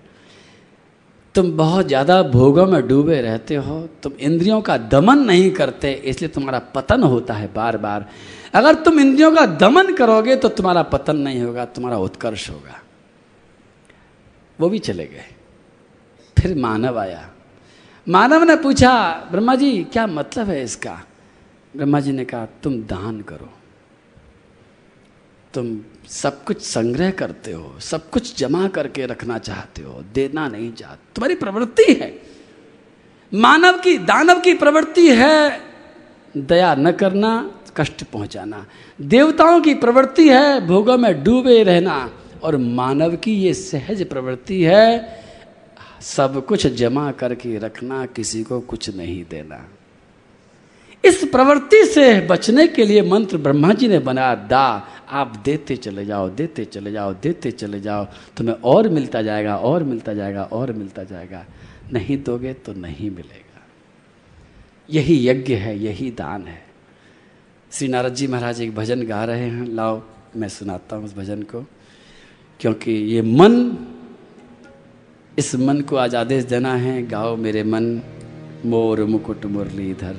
तुम बहुत ज़्यादा भोगों में डूबे रहते हो, तुम इंद्रियों का दमन नहीं करते, इसलिए तुम्हारा पतन होता है बार बार। अगर तुम इंद्रियों का दमन करोगे तो तुम्हारा पतन नहीं होगा, तुम्हारा उत्कर्ष होगा। वो भी चले गए। फिर मानव आया। मानव ने पूछा ब्रह्मा जी क्या मतलब है इसका। ब्रह्मा जी ने कहा तुम दान करो, तुम सब कुछ संग्रह करते हो, सब कुछ जमा करके रखना चाहते हो, देना नहीं चाहते, तुम्हारी प्रवृत्ति है, मानव की दानव की प्रवृत्ति है दया न करना, कष्ट पहुंचाना। देवताओं की प्रवृत्ति है भोगों में डूबे रहना, और मानव की ये सहज प्रवृत्ति है सब कुछ जमा करके रखना, किसी को कुछ नहीं देना। इस प्रवृत्ति से बचने के लिए मंत्र ब्रह्मा जी ने बनाया दा। आप देते चले जाओ, देते चले जाओ, देते चले जाओ, तुम्हें और मिलता जाएगा, और मिलता जाएगा, और मिलता जाएगा। नहीं दोगे तो नहीं मिलेगा। यही यज्ञ है, यही दान है। श्री नारद जी महाराज एक भजन गा रहे हैं, लाओ मैं सुनाता हूँ उस भजन को, क्योंकि ये मन, इस मन को आज आदेश देना है, गाओ मेरे मन मोर मुकुट मुरलीधर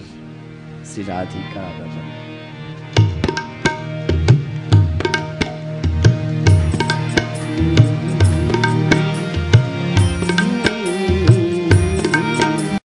श्री राधिका।